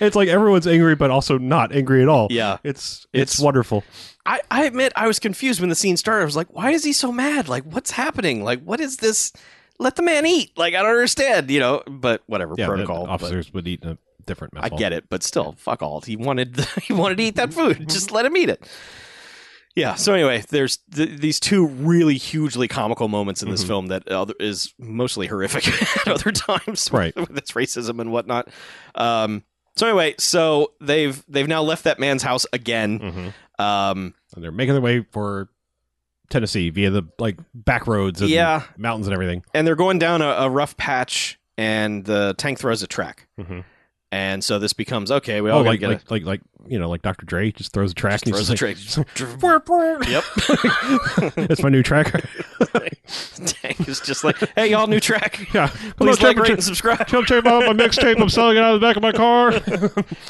it's like everyone's angry but also not angry at all. Yeah, it's it's, it's wonderful. I, I admit I was confused when the scene started. I was like, why is he so mad? Like, what's happening? Like, what is this? Let the man eat. Like, I don't understand, you know, but whatever. Yeah, protocol officers but, would eat in a different mess hall. I get it, but still, fuck all. He wanted he wanted to eat that food. Just let him eat it. Yeah. So anyway, there's th- these two really hugely comical moments in this mm-hmm. film that uh, is mostly horrific at other times, right? With, with its racism and whatnot. Um, so anyway, so they've they've now left that man's house again, mm-hmm. um, and they're making their way for Tennessee via the like back roads, and yeah, mountains and everything. And they're going down a, a rough patch, and the tank throws a track. Mm-hmm. And so this becomes, okay, we all oh, like, get like, a- like, like, you know, like Doctor Dre just throws a track. Just throws a like, track. Yep. That's my new track. Tank is just like, hey, y'all, new track. Yeah. Please Hello, like, rate, and subscribe. Come check out my mixtape. I'm selling it out of the back of my car.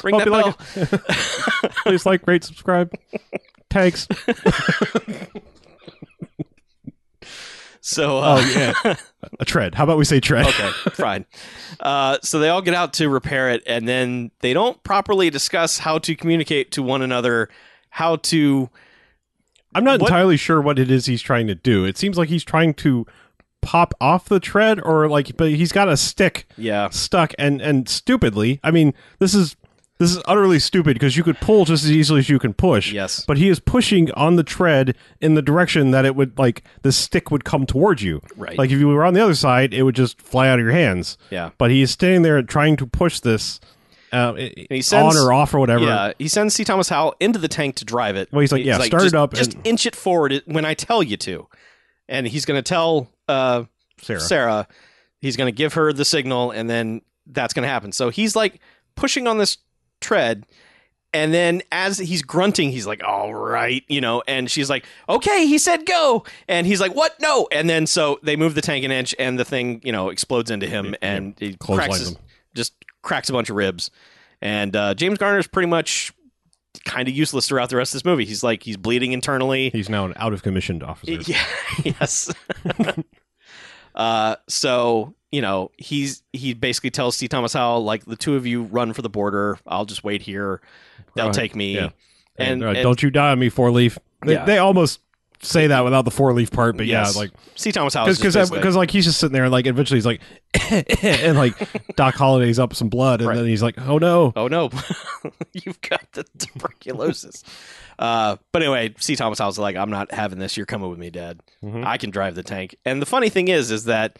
Ring Hope that bell. Like Please like, rate, subscribe. Tanks. So, uh, oh, yeah. A tread. How about we say tread? Okay, fine. Uh, so they all get out to repair it, and then they don't properly discuss how to communicate to one another, how to... I'm not what, entirely sure what it is he's trying to do. It seems like he's trying to pop off the tread, or like, but he's got a stick yeah. stuck, and, and stupidly, I mean, this is... This is utterly stupid because you could pull just as easily as you can push. Yes. But he is pushing on the tread in the direction that it would, like, the stick would come towards you. Right. Like, if you were on the other side, it would just fly out of your hands. Yeah. But he is standing there trying to push this uh, he sends, on or off or whatever. Yeah. He sends C. Thomas Howell into the tank to drive it. Well, he's like, he's yeah, like, start just, it up. Just and, inch it forward when I tell you to. And he's going to tell uh, Sarah. Sarah. He's going to give her the signal, and then that's going to happen. So he's, like, pushing on this tread, and then as he's grunting, he's like, all right, you know, and she's like, okay, he said go, and he's like, what, no, and then so they move the tank an inch, and the thing, you know, explodes into him, and he cracks his, just cracks a bunch of ribs, and uh James Garner's pretty much kind of useless throughout the rest of this movie. He's like, he's bleeding internally. He's now an out-of-commissioned officer. Yeah. Yes. uh so you know, he's he basically tells C. Thomas Howell, like, the two of you run for the border. I'll just wait here. They'll right. take me. Yeah. And, and, and don't you die on me, Four Leaf. They, yeah. they almost say that without the Four Leaf part, but yes. yeah, like C. Thomas Howell, because like he's just sitting there, and like eventually he's like, and like Doc Holliday's up some blood, and right. then he's like, oh no, oh no, you've got the tuberculosis. uh, but anyway, C. Thomas Howell's like, I'm not having this. You're coming with me, Dad. Mm-hmm. I can drive the tank. And the funny thing is, is that.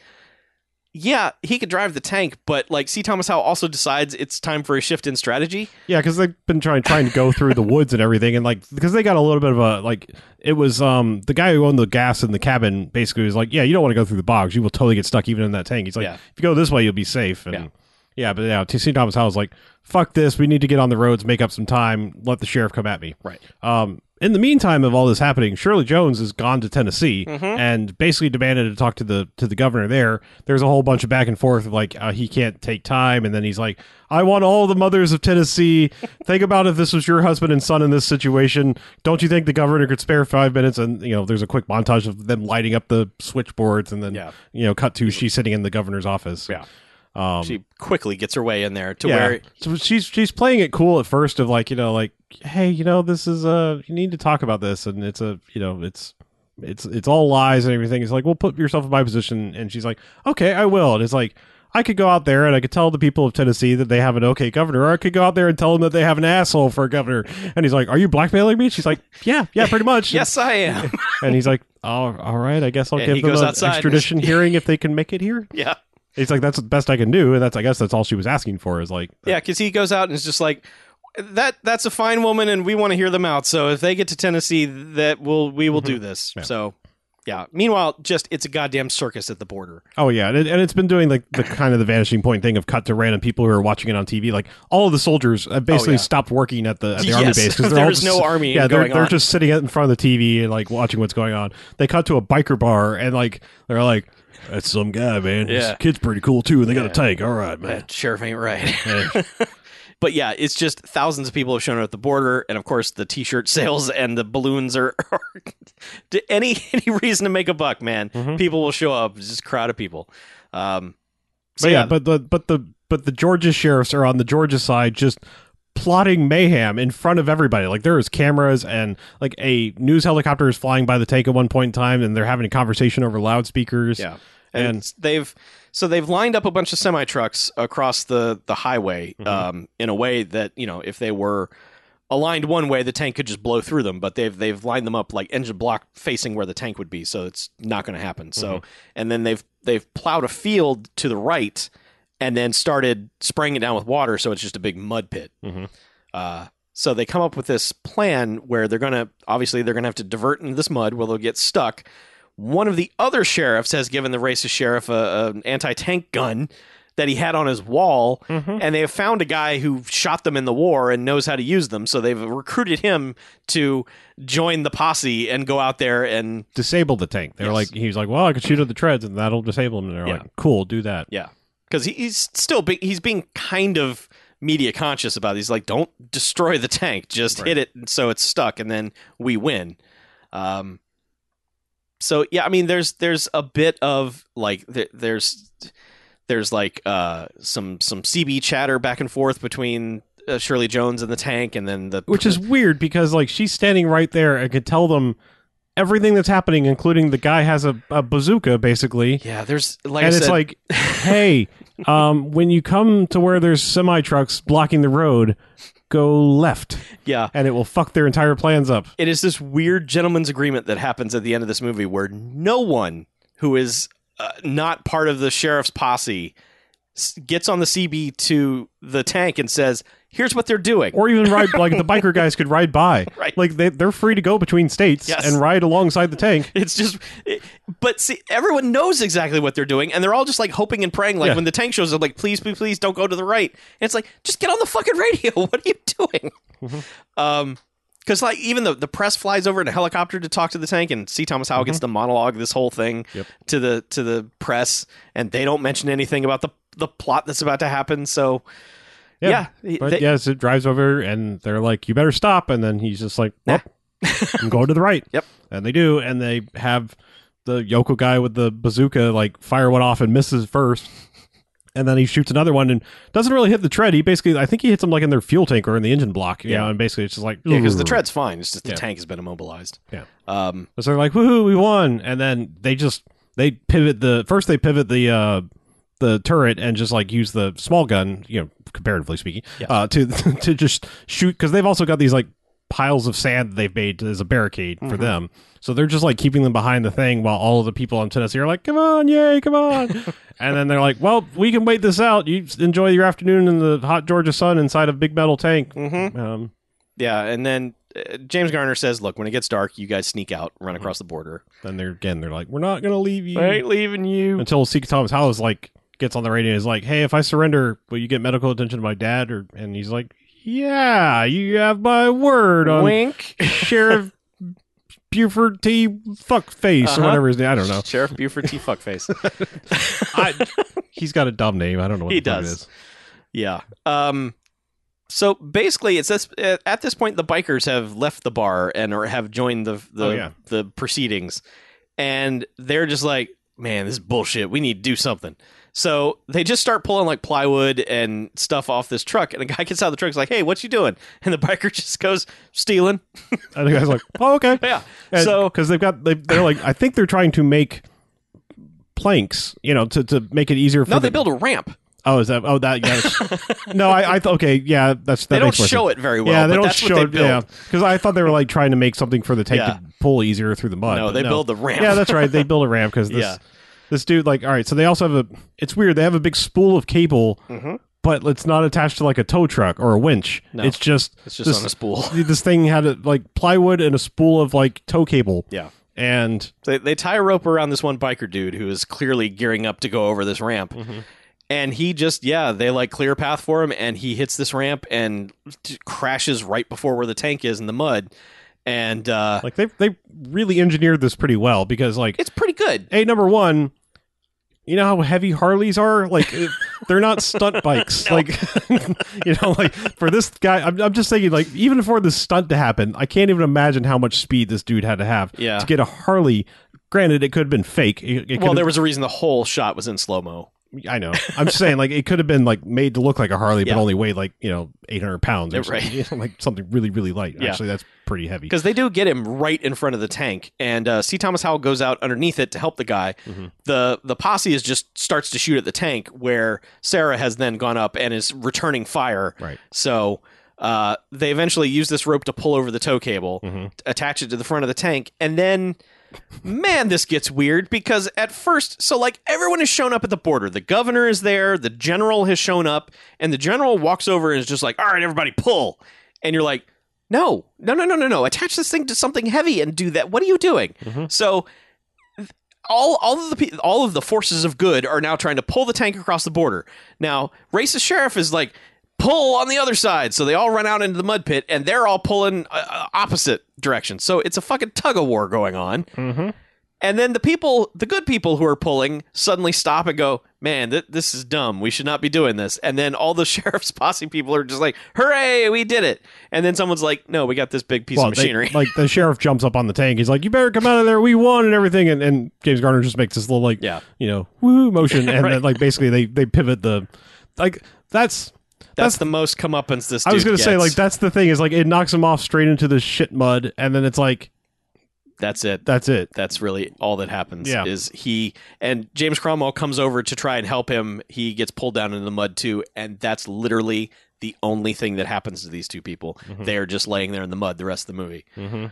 Yeah, he could drive the tank, but like C. Thomas Howell also decides it's time for a shift in strategy. Yeah, because they've been trying trying to go through the woods and everything, and like because they got a little bit of a like it was um the guy who owned the gas in the cabin basically was like, yeah, you don't want to go through the bogs, you will totally get stuck even in that tank. He's like, yeah. if you go this way, you'll be safe. And yeah. Yeah, but yeah, C. Thomas Howell was like, fuck this, we need to get on the roads, make up some time, let the sheriff come at me. Right. Um, in the meantime of all this happening, Shirley Jones has gone to Tennessee mm-hmm. and basically demanded to talk to the to the governor there. There's a whole bunch of back and forth of like, uh, he can't take time, and then he's like, I want all the mothers of Tennessee. Think about if this was your husband and son in this situation. Don't you think the governor could spare five minutes? And, you know, there's a quick montage of them lighting up the switchboards and then, yeah. you know, cut to she sitting in the governor's office. Yeah. Um, she quickly gets her way in there to yeah. where so she's she's playing it cool at first of like, you know, like, hey, you know, this is a, you need to talk about this, and it's a, you know, it's it's it's all lies and everything. It's like, well, put yourself in my position, and she's like, okay, I will. And it's like, I could go out there and I could tell the people of Tennessee that they have an okay governor, or I could go out there and tell them that they have an asshole for a governor. And he's like, are you blackmailing me? She's like, yeah, yeah, pretty much. Yes, I am. And he's like, oh, all right, I guess I'll yeah, give them an extradition hearing if they can make it here. Yeah. He's like, that's the best I can do. And that's, I guess that's all she was asking for is like. That. Yeah, because he goes out and is just like, that that's a fine woman and we want to hear them out. So if they get to Tennessee, that will we will mm-hmm. do this. Yeah. So, yeah. Meanwhile, just it's a goddamn circus at the border. Oh, yeah. And, it, and it's been doing like the kind of the Vanishing Point thing of cut to random people who are watching it on T V. Like all of the soldiers have basically oh, yeah. stopped working at the, at the yes. army base. Because there's no army. Yeah, they're, going they're on. just sitting out in front of the T V and like watching what's going on. They cut to a biker bar and like they're like, that's some guy, man. Yeah. This kid's pretty cool, too, and they yeah. got a tank. All right, man. That sheriff ain't right. Yeah. But, yeah, it's just thousands of people have shown up at the border, and, of course, the T-shirt sales and the balloons are... are any any reason to make a buck, man. Mm-hmm. People will show up. It's just a crowd of people. Um, so, but, yeah, yeah, but the but the, but the Georgia sheriffs are on the Georgia side just... plotting mayhem in front of everybody. Like there is cameras and like a news helicopter is flying by the tank at one point in time, and they're having a conversation over loudspeakers. Yeah, and, and they've so they've lined up a bunch of semi trucks across the the highway mm-hmm. um, in a way that, you know, if they were aligned one way, the tank could just blow through them. But they've they've lined them up like engine block facing where the tank would be, so it's not going to happen. So mm-hmm. and then they've they've plowed a field to the right. And then started spraying it down with water, so it's just a big mud pit. Mm-hmm. Uh, so they come up with this plan where they're going to, obviously, they're going to have to divert into this mud where they'll get stuck. One of the other sheriffs has given the racist sheriff a, a, an anti-tank gun that he had on his wall, mm-hmm. and they have found a guy who shot them in the war and knows how to use them, so they've recruited him to join the posse and go out there and... disable the tank. They're yes. like, he's like, well, I could shoot at the treads, and that'll disable him. And they're yeah. like, cool, do that. Yeah. Because he's still be- he's being kind of media conscious about it. He's like, don't destroy the tank. Just right. hit it so it's stuck, and then we win. Um, so, yeah, I mean, there's there's a bit of, like, th- there's there's like uh, some some C B chatter back and forth between uh, Shirley Jones and the tank, and then the... Which is weird, because, like, she's standing right there and could tell them... everything that's happening, including the guy has a, a bazooka, basically. Yeah, there's like, and I it's said- like, hey, um, when you come to where there's semi trucks blocking the road, go left. Yeah, and it will fuck their entire plans up. It is this weird gentleman's agreement that happens at the end of this movie, where no one who is uh, not part of the sheriff's posse gets on the C B to the tank and says, here's what they're doing. Or even ride, like the biker guys could ride by. Right. Like they, they're free to go between states yes. and ride alongside the tank. It's just, it, but see, everyone knows exactly what they're doing, and they're all just like hoping and praying. Like yeah. when the tank shows up, like, please, please, please don't go to the right. And it's like, just get on the fucking radio. What are you doing? Mm-hmm. Um, because like even the, the press flies over in a helicopter to talk to the tank, and C. Thomas Howell mm-hmm. gets to monologue this whole thing yep. to the to the press, and they don't mention anything about the the plot that's about to happen. So. Yeah, yeah, but they, yes, it drives over, and they're like, you better stop, and then he's just like, well, nah. I'm going to the right. Yep. And they do, and they have the Yoko guy with the bazooka, like, fire one off and misses first, and then he shoots another one and doesn't really hit the tread. He basically, I think he hits them, like, in their fuel tank or in the engine block, you yeah. know, and basically it's just like... Yeah, because the tread's fine, it's just the yeah. tank has been immobilized. Yeah. Um, so they're like, woohoo, we won, and then they just, they pivot the, first they pivot the... uh the turret and just like use the small gun, you know, comparatively speaking, yes. uh, to to just shoot, because they've also got these like piles of sand that they've made as a barricade mm-hmm. for them. So they're just like keeping them behind the thing while all of the people on Tennessee are like, come on, yay, come on. And then they're like, well, we can wait this out. You enjoy your afternoon in the hot Georgia sun inside a big metal tank. Mm-hmm. Um, yeah. And then uh, James Garner says, look, when it gets dark, you guys sneak out, run mm-hmm. across the border. Then they're again, they're like, we're not going to leave you. I ain't leaving you. Until C. Thomas Howell is like, gets on the radio and is like, hey, if I surrender, will you get medical attention to my dad? Or and he's like, yeah, you have my word on wink. Sheriff Buford T. Fuckface uh-huh. or whatever his name. I don't know. Sheriff Buford T. Fuckface. I, he's got a dumb name. I don't know what he the does. It is. Yeah. Um, so basically, it's this, at this point the bikers have left the bar and or have joined the the, oh, yeah. the proceedings, and they're just like, man, this is bullshit. We need to do something. So they just start pulling like plywood and stuff off this truck, and a guy gets out of the truck and is like, hey, what you doing? And the biker just goes, stealing. And the guy's like, oh, okay. Yeah. And so because they've got, they, they're like, I think they're trying to make planks, you know, to, to make it easier for No, them. They build a ramp. Oh, is that? Oh, that. Yeah. No, I, I. Okay, yeah, that's. That they don't show it very well. Yeah, they but don't that's show what they it. Yeah, because I thought they were like trying to make something for the tank yeah. to pull easier through the mud. No, they no. build the ramp. Yeah, that's right. They build a ramp because this, yeah. this dude, like, all right. So they also have a. It's weird. They have a big spool of cable, mm-hmm. but it's not attached to like a tow truck or a winch. No, it's just. It's just this, on a spool. This thing had a, like plywood and a spool of like tow cable. Yeah. And they they tie a rope around this one biker dude who is clearly gearing up to go over this ramp. Mm-hmm. And he just, yeah, they like clear a path for him, and he hits this ramp and t- crashes right before where the tank is in the mud. And uh, like they they really engineered this pretty well because like it's pretty good. Hey, number one, you know how heavy Harleys are? Like they're not stunt bikes. No. Like you know, like for this guy, I'm I'm just thinking like even for the stunt to happen, I can't even imagine how much speed this dude had to have yeah. to get a Harley. Granted, it could have been fake. It, it well, there was a reason the whole shot was in slow mo. I know. I'm just saying, like, it could have been, like, made to look like a Harley, yeah. but only weighed, like, you know, eight hundred pounds or right. something. You know, like, something really, really light. Yeah. Actually, that's pretty heavy. Because they do get him right in front of the tank, and uh, C. Thomas Howell goes out underneath it to help the guy. Mm-hmm. The the posse is just starts to shoot at the tank, where Sarah has then gone up and is returning fire. Right. So uh, they eventually use this rope to pull over the tow cable, mm-hmm. attach it to the front of the tank, and then... Man, this gets weird because at first, so like everyone has shown up at the border. The governor is there, the general has shown up, and the general walks over and is just like, all right, everybody pull. And you're like, no, no, no, no, no, no. Attach this thing to something heavy and do that. What are you doing? Mm-hmm. So all all of the all of the forces of good are now trying to pull the tank across the border. Now, racist sheriff is like, pull on the other side. So they all run out into the mud pit and they're all pulling uh, opposite directions. So it's a fucking tug of war going on. Mm-hmm. And then the people, the good people who are pulling suddenly stop and go, man, th- this is dumb. We should not be doing this. And then all the sheriff's posse people are just like, hooray, we did it. And then someone's like, no, we got this big piece well, of machinery. They, like the sheriff jumps up on the tank. He's like, you better come out of there. We won and everything. And, and James Garner just makes this little like, yeah. you know, woo motion. And right. then like basically they, they pivot the, like that's, That's, that's the most comeuppance this dude I was going to say, like, that's the thing is, like, it knocks him off straight into the shit mud, and then it's like... That's it. That's it. That's really all that happens yeah. is he... And James Cromwell comes over to try and help him. He gets pulled down into the mud, too, and that's literally the only thing that happens to these two people. Mm-hmm. They're just laying there in the mud the rest of the movie. Mm-hmm.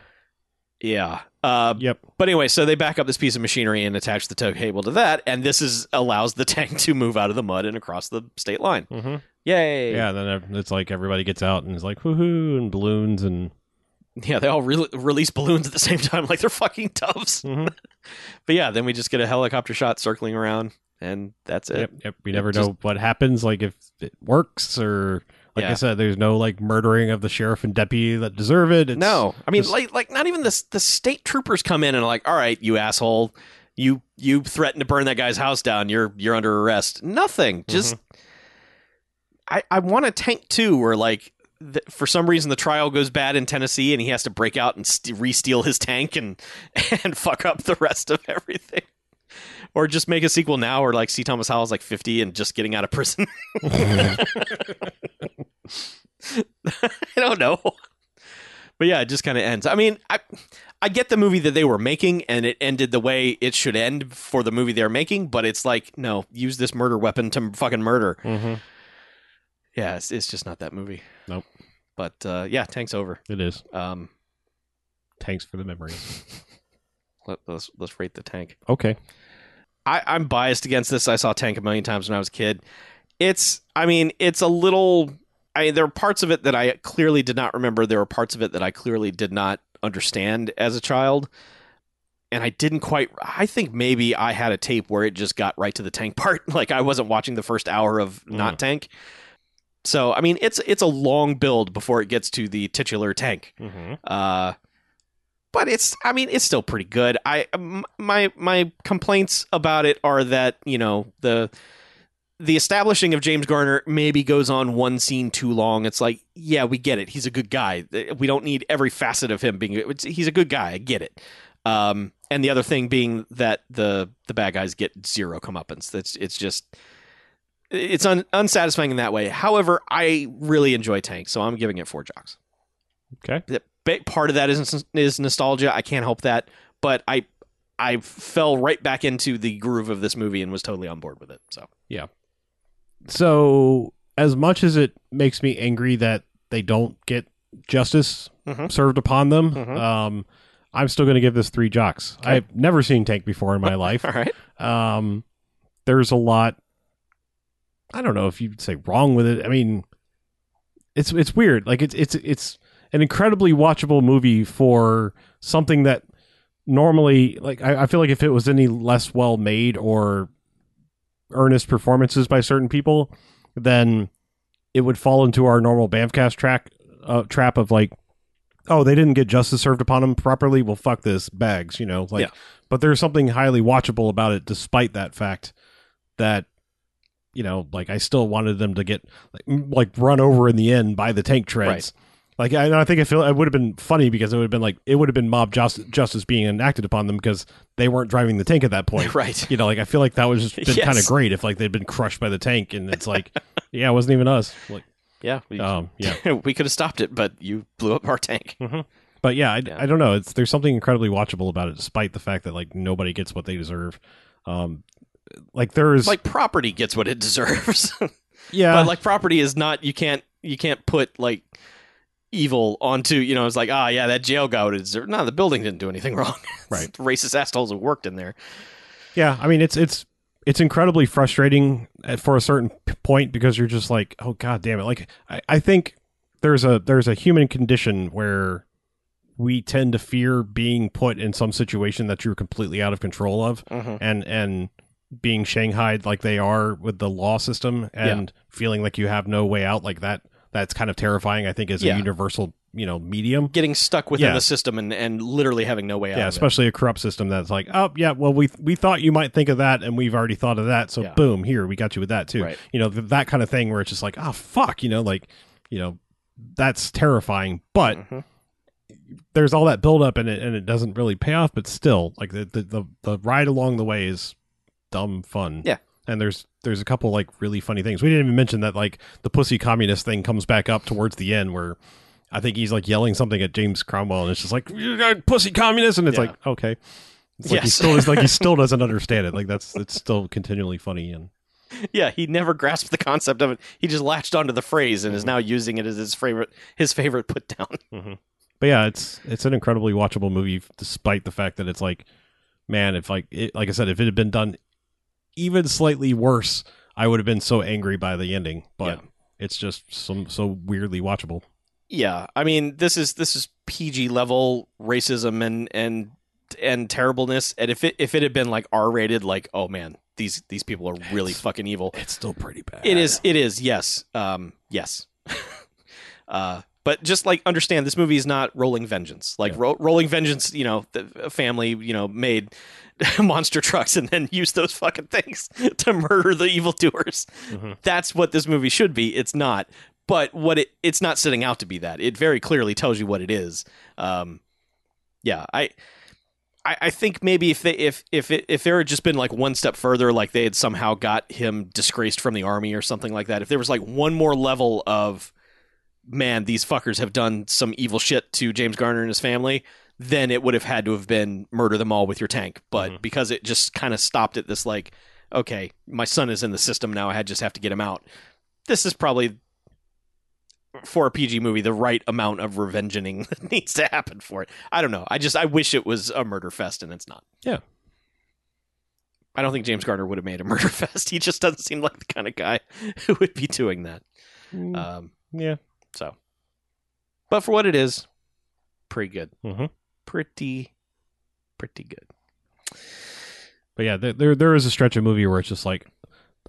Yeah. Uh, yep. But anyway, so they back up this piece of machinery and attach the tow cable to that, and this is allows the tank to move out of the mud and across the state line. Mm-hmm. Yay! Yeah, and then it's like everybody gets out and it's like woohoo and balloons and yeah, they all re- release balloons at the same time like they're fucking doves. Mm-hmm. But yeah, then we just get a helicopter shot circling around and that's it. Yep, yep. We it never just... know what happens, like if it works or like yeah. I said, there's no like murdering of the sheriff and deputy that deserve it. It's no, I mean just... like like not even the the state troopers come in and are like, all right, you asshole, you you threatened to burn that guy's house down. You're you're under arrest. Nothing. Just. Mm-hmm. I, I want a tank, too, where, like, th- for some reason the trial goes bad in Tennessee and he has to break out and st- re-steal his tank and and fuck up the rest of everything. Or just make a sequel now where, like, C. Thomas Howell's, like, fifty and just getting out of prison. I don't know. But, yeah, it just kind of ends. I mean, I I get the movie that they were making and it ended the way it should end for the movie they're making, but it's like, no, use this murder weapon to fucking murder. Mm-hmm. Yeah, it's, it's just not that movie. Nope. But uh, yeah, tank's over. It is. Um, Tanks for the memories. Let, let's let's rate the tank. Okay. I, I'm biased against this. I saw Tank a million times when I was a kid. It's. I mean, it's a little. I mean, there are parts of it that I clearly did not remember. There were parts of it that I clearly did not understand as a child. And I didn't quite, I think maybe I had a tape where it just got right to the tank part. Like I wasn't watching the first hour of not mm. tank. So, I mean, it's, it's a long build before it gets to the titular tank. Mm-hmm. Uh, but it's, I mean, it's still pretty good. I, my, my complaints about it are that, you know, the, the establishing of James Garner maybe goes on one scene too long. It's like, yeah, we get it. He's a good guy. We don't need every facet of him being, he's a good guy. I get it. Um, and the other thing being that the, the bad guys get zero comeuppance. That's, it's just, it's un, unsatisfying in that way. However, I really enjoy Tank, so I'm giving it four jocks. Okay. Part of that is, is nostalgia. I can't help that, but I, I fell right back into the groove of this movie and was totally on board with it. So, yeah. So as much as it makes me angry that they don't get justice mm-hmm. served upon them, mm-hmm. um, I'm still going to give this three jocks. Okay. I've never seen Tank before in my life. All right. Um, there's a lot, I don't know if you'd say wrong with it. I mean, it's it's weird. Like it's it's it's an incredibly watchable movie for something that normally, like I, I feel like if it was any less well made or earnest performances by certain people, then it would fall into our normal Bamfcast track uh, trap of like, oh, they didn't get justice served upon them properly. Well, fuck this, bags, you know. Like, yeah. But there's something highly watchable about it, despite that fact that, you know, like I still wanted them to get like, like run over in the end by the tank treads. Right. Like, I, I think I feel it would have been funny because it would have been like it would have been mob justice, justice being enacted upon them because they weren't driving the tank at that point. Right. You know, like I feel like that would just been yes. kind of great if like they'd been crushed by the tank and it's like, yeah, it wasn't even us. Like. Yeah, we, um, yeah. we could have stopped it, but you blew up our tank. Mm-hmm. But yeah, I, yeah. I don't know. It's there's something incredibly watchable about it, despite the fact that like nobody gets what they deserve. Um, like there's like property gets what it deserves. Yeah, but like property is not. You can't you can't put like evil onto. You know, it's like ah, oh, yeah, that jail guy would deserve. No, the building didn't do anything wrong. Right, racist assholes who worked in there. Yeah, I mean it's it's. It's incredibly frustrating at, for a certain point because you're just like, oh, God damn it. Like, I, I think there's a there's a human condition where we tend to fear being put in some situation that you're completely out of control of mm-hmm. and and being shanghaied like they are with the law system and yeah. feeling like you have no way out like that. That's kind of terrifying, I think, as yeah. a universal, you know, medium. Getting stuck within yeah. the system and, and literally having no way out. Yeah, of especially it. A corrupt system that's like, oh, yeah, well, we we thought you might think of that and we've already thought of that. So, yeah. boom, here, we got you with that, too. Right. You know, th- that kind of thing where it's just like, oh, fuck, you know, like, you know, that's terrifying. But mm-hmm. there's all that buildup in it and it doesn't really pay off. But still, like the, the, the, the ride along the way is dumb fun. Yeah. And there's there's a couple like really funny things. We didn't even mention that like the pussy communist thing comes back up towards the end where I think he's like yelling something at James Cromwell and it's just like you got pussy communist and it's yeah. like okay. It's yes. like he still is like he still doesn't understand it. Like that's it's still continually funny and yeah, he never grasped the concept of it. He just latched onto the phrase and mm-hmm. is now using it as his favorite his favorite put down. Mm-hmm. But yeah, it's it's an incredibly watchable movie despite the fact that it's like man, if like it, like I said if it had been done even slightly worse, I would have been so angry by the ending, but yeah. it's just some so weirdly watchable. Yeah, I mean, this is this is P G level racism and and and terribleness, and if it if it had been like R rated, like oh man, these these people are really it's, fucking evil. It's still pretty bad. It is. It is. Yes. Um. Yes. uh. But just like understand, this movie is not Rolling Vengeance. Like yeah. ro- Rolling Vengeance, you know, the family, you know, made monster trucks and then used those fucking things to murder the evildoers. Mm-hmm. That's what this movie should be. It's not. But what it it's not setting out to be that. It very clearly tells you what it is. Um, yeah, I, I I think maybe if they if if it, if there had just been like one step further, like they had somehow got him disgraced from the army or something like that. If there was like one more level of man, these fuckers have done some evil shit to James Garner and his family, then it would have had to have been murder them all with your tank. But mm-hmm. because it just kind of stopped at this, like, okay, my son is in the system now. I just have to get him out. This is probably, for a P G movie, the right amount of revenging that needs to happen for it. I don't know. I just, I wish it was a murder fest and it's not. Yeah. I don't think James Garner would have made a murder fest. He just doesn't seem like the kind of guy who would be doing that. Mm, um, yeah. So, but for what it is, pretty good. Mm-hmm. Pretty, pretty good. But yeah, there there is a stretch of movie where it's just like,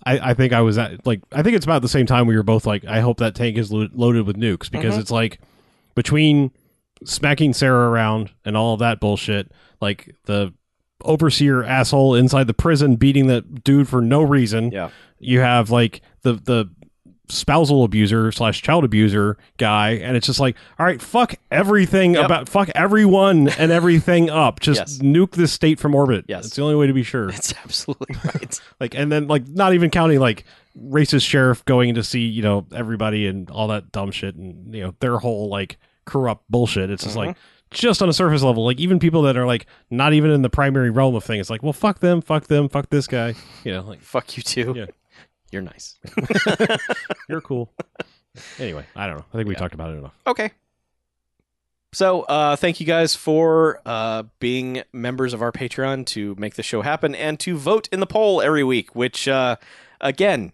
I, I think I was at, like, I think it's about the same time we were both like, I hope that tank is lo- loaded with nukes, because mm-hmm. it's like between smacking Sarah around and all of that bullshit, like the overseer asshole inside the prison beating that dude for no reason. Yeah. You have like the, the spousal abuser slash child abuser guy. And it's just like, all right, fuck everything yep. about fuck everyone and everything up. Just yes. nuke this state from orbit. Yes. It's the only way to be sure. That's absolutely right. Like, and then like not even counting like racist sheriff going to see, you know, everybody and all that dumb shit and, you know, their whole like corrupt bullshit. It's just mm-hmm. like, just on a surface level, like even people that are like not even in the primary realm of things, like, well, fuck them, fuck them, fuck this guy, you know, like fuck you too. Yeah. You're nice. You're cool. Anyway, I don't know. I think we yeah. talked about it enough. Okay. So uh, thank you guys for uh, being members of our Patreon to make the show happen and to vote in the poll every week, which uh, again,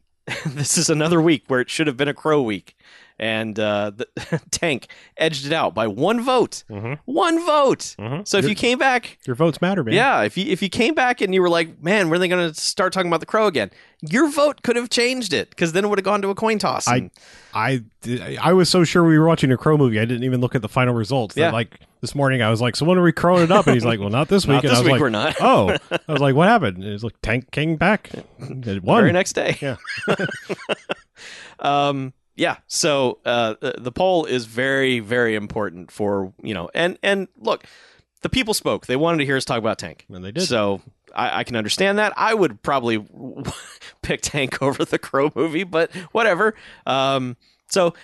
this is another week where it should have been a crow week. And uh, the Tank edged it out by one vote, mm-hmm. one vote. Mm-hmm. So if your, you came back, your votes matter, man. Yeah. If you if you came back and you were like, man, when are they going to start talking about the crow again? Your vote could have changed it, because then it would have gone to a coin toss. And I, I, I was so sure we were watching a crow movie. I didn't even look at the final results. That, yeah. Like this morning, I was like, so when are we crowing it up? And he's like, well, not this week. Not and this I was week like, we're not. Oh, I was like, what happened? And it was like Tank came back. It won. The very next day. Yeah. um. Yeah, so uh, the poll is very, very important for, you know, and, and look, the people spoke. They wanted to hear us talk about Tank. And they did. So I, I can understand that. I would probably pick Tank over the Crow movie, but whatever. Um, so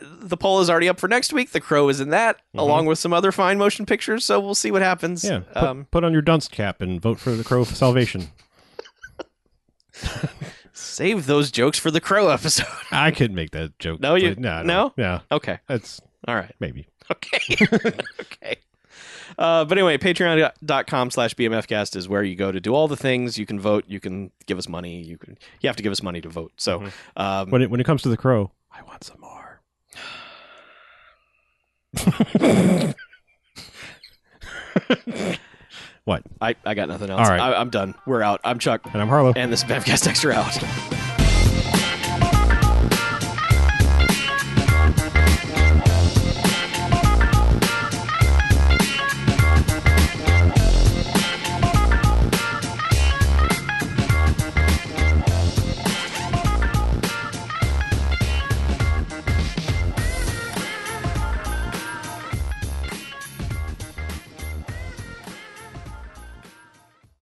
the poll is already up for next week. The Crow is in that, mm-hmm. along with some other fine motion pictures. So we'll see what happens. Yeah, put, um, put on your dunce cap and vote for the Crow for salvation. Save those jokes for the Crow episode. I could make that joke. No, you no, no, yeah, okay, that's all right. Maybe okay, okay. Uh, but anyway, patreon dot com slash B M F cast is where you go to do all the things. You can vote. You can give us money. You can. You have to give us money to vote. So mm-hmm. um, when it when it comes to the Crow, I want some more. What? I, I got nothing else. All right. I, I'm done. We're out. I'm Chuck. And I'm Harlow. And this is B M F cast Extra out.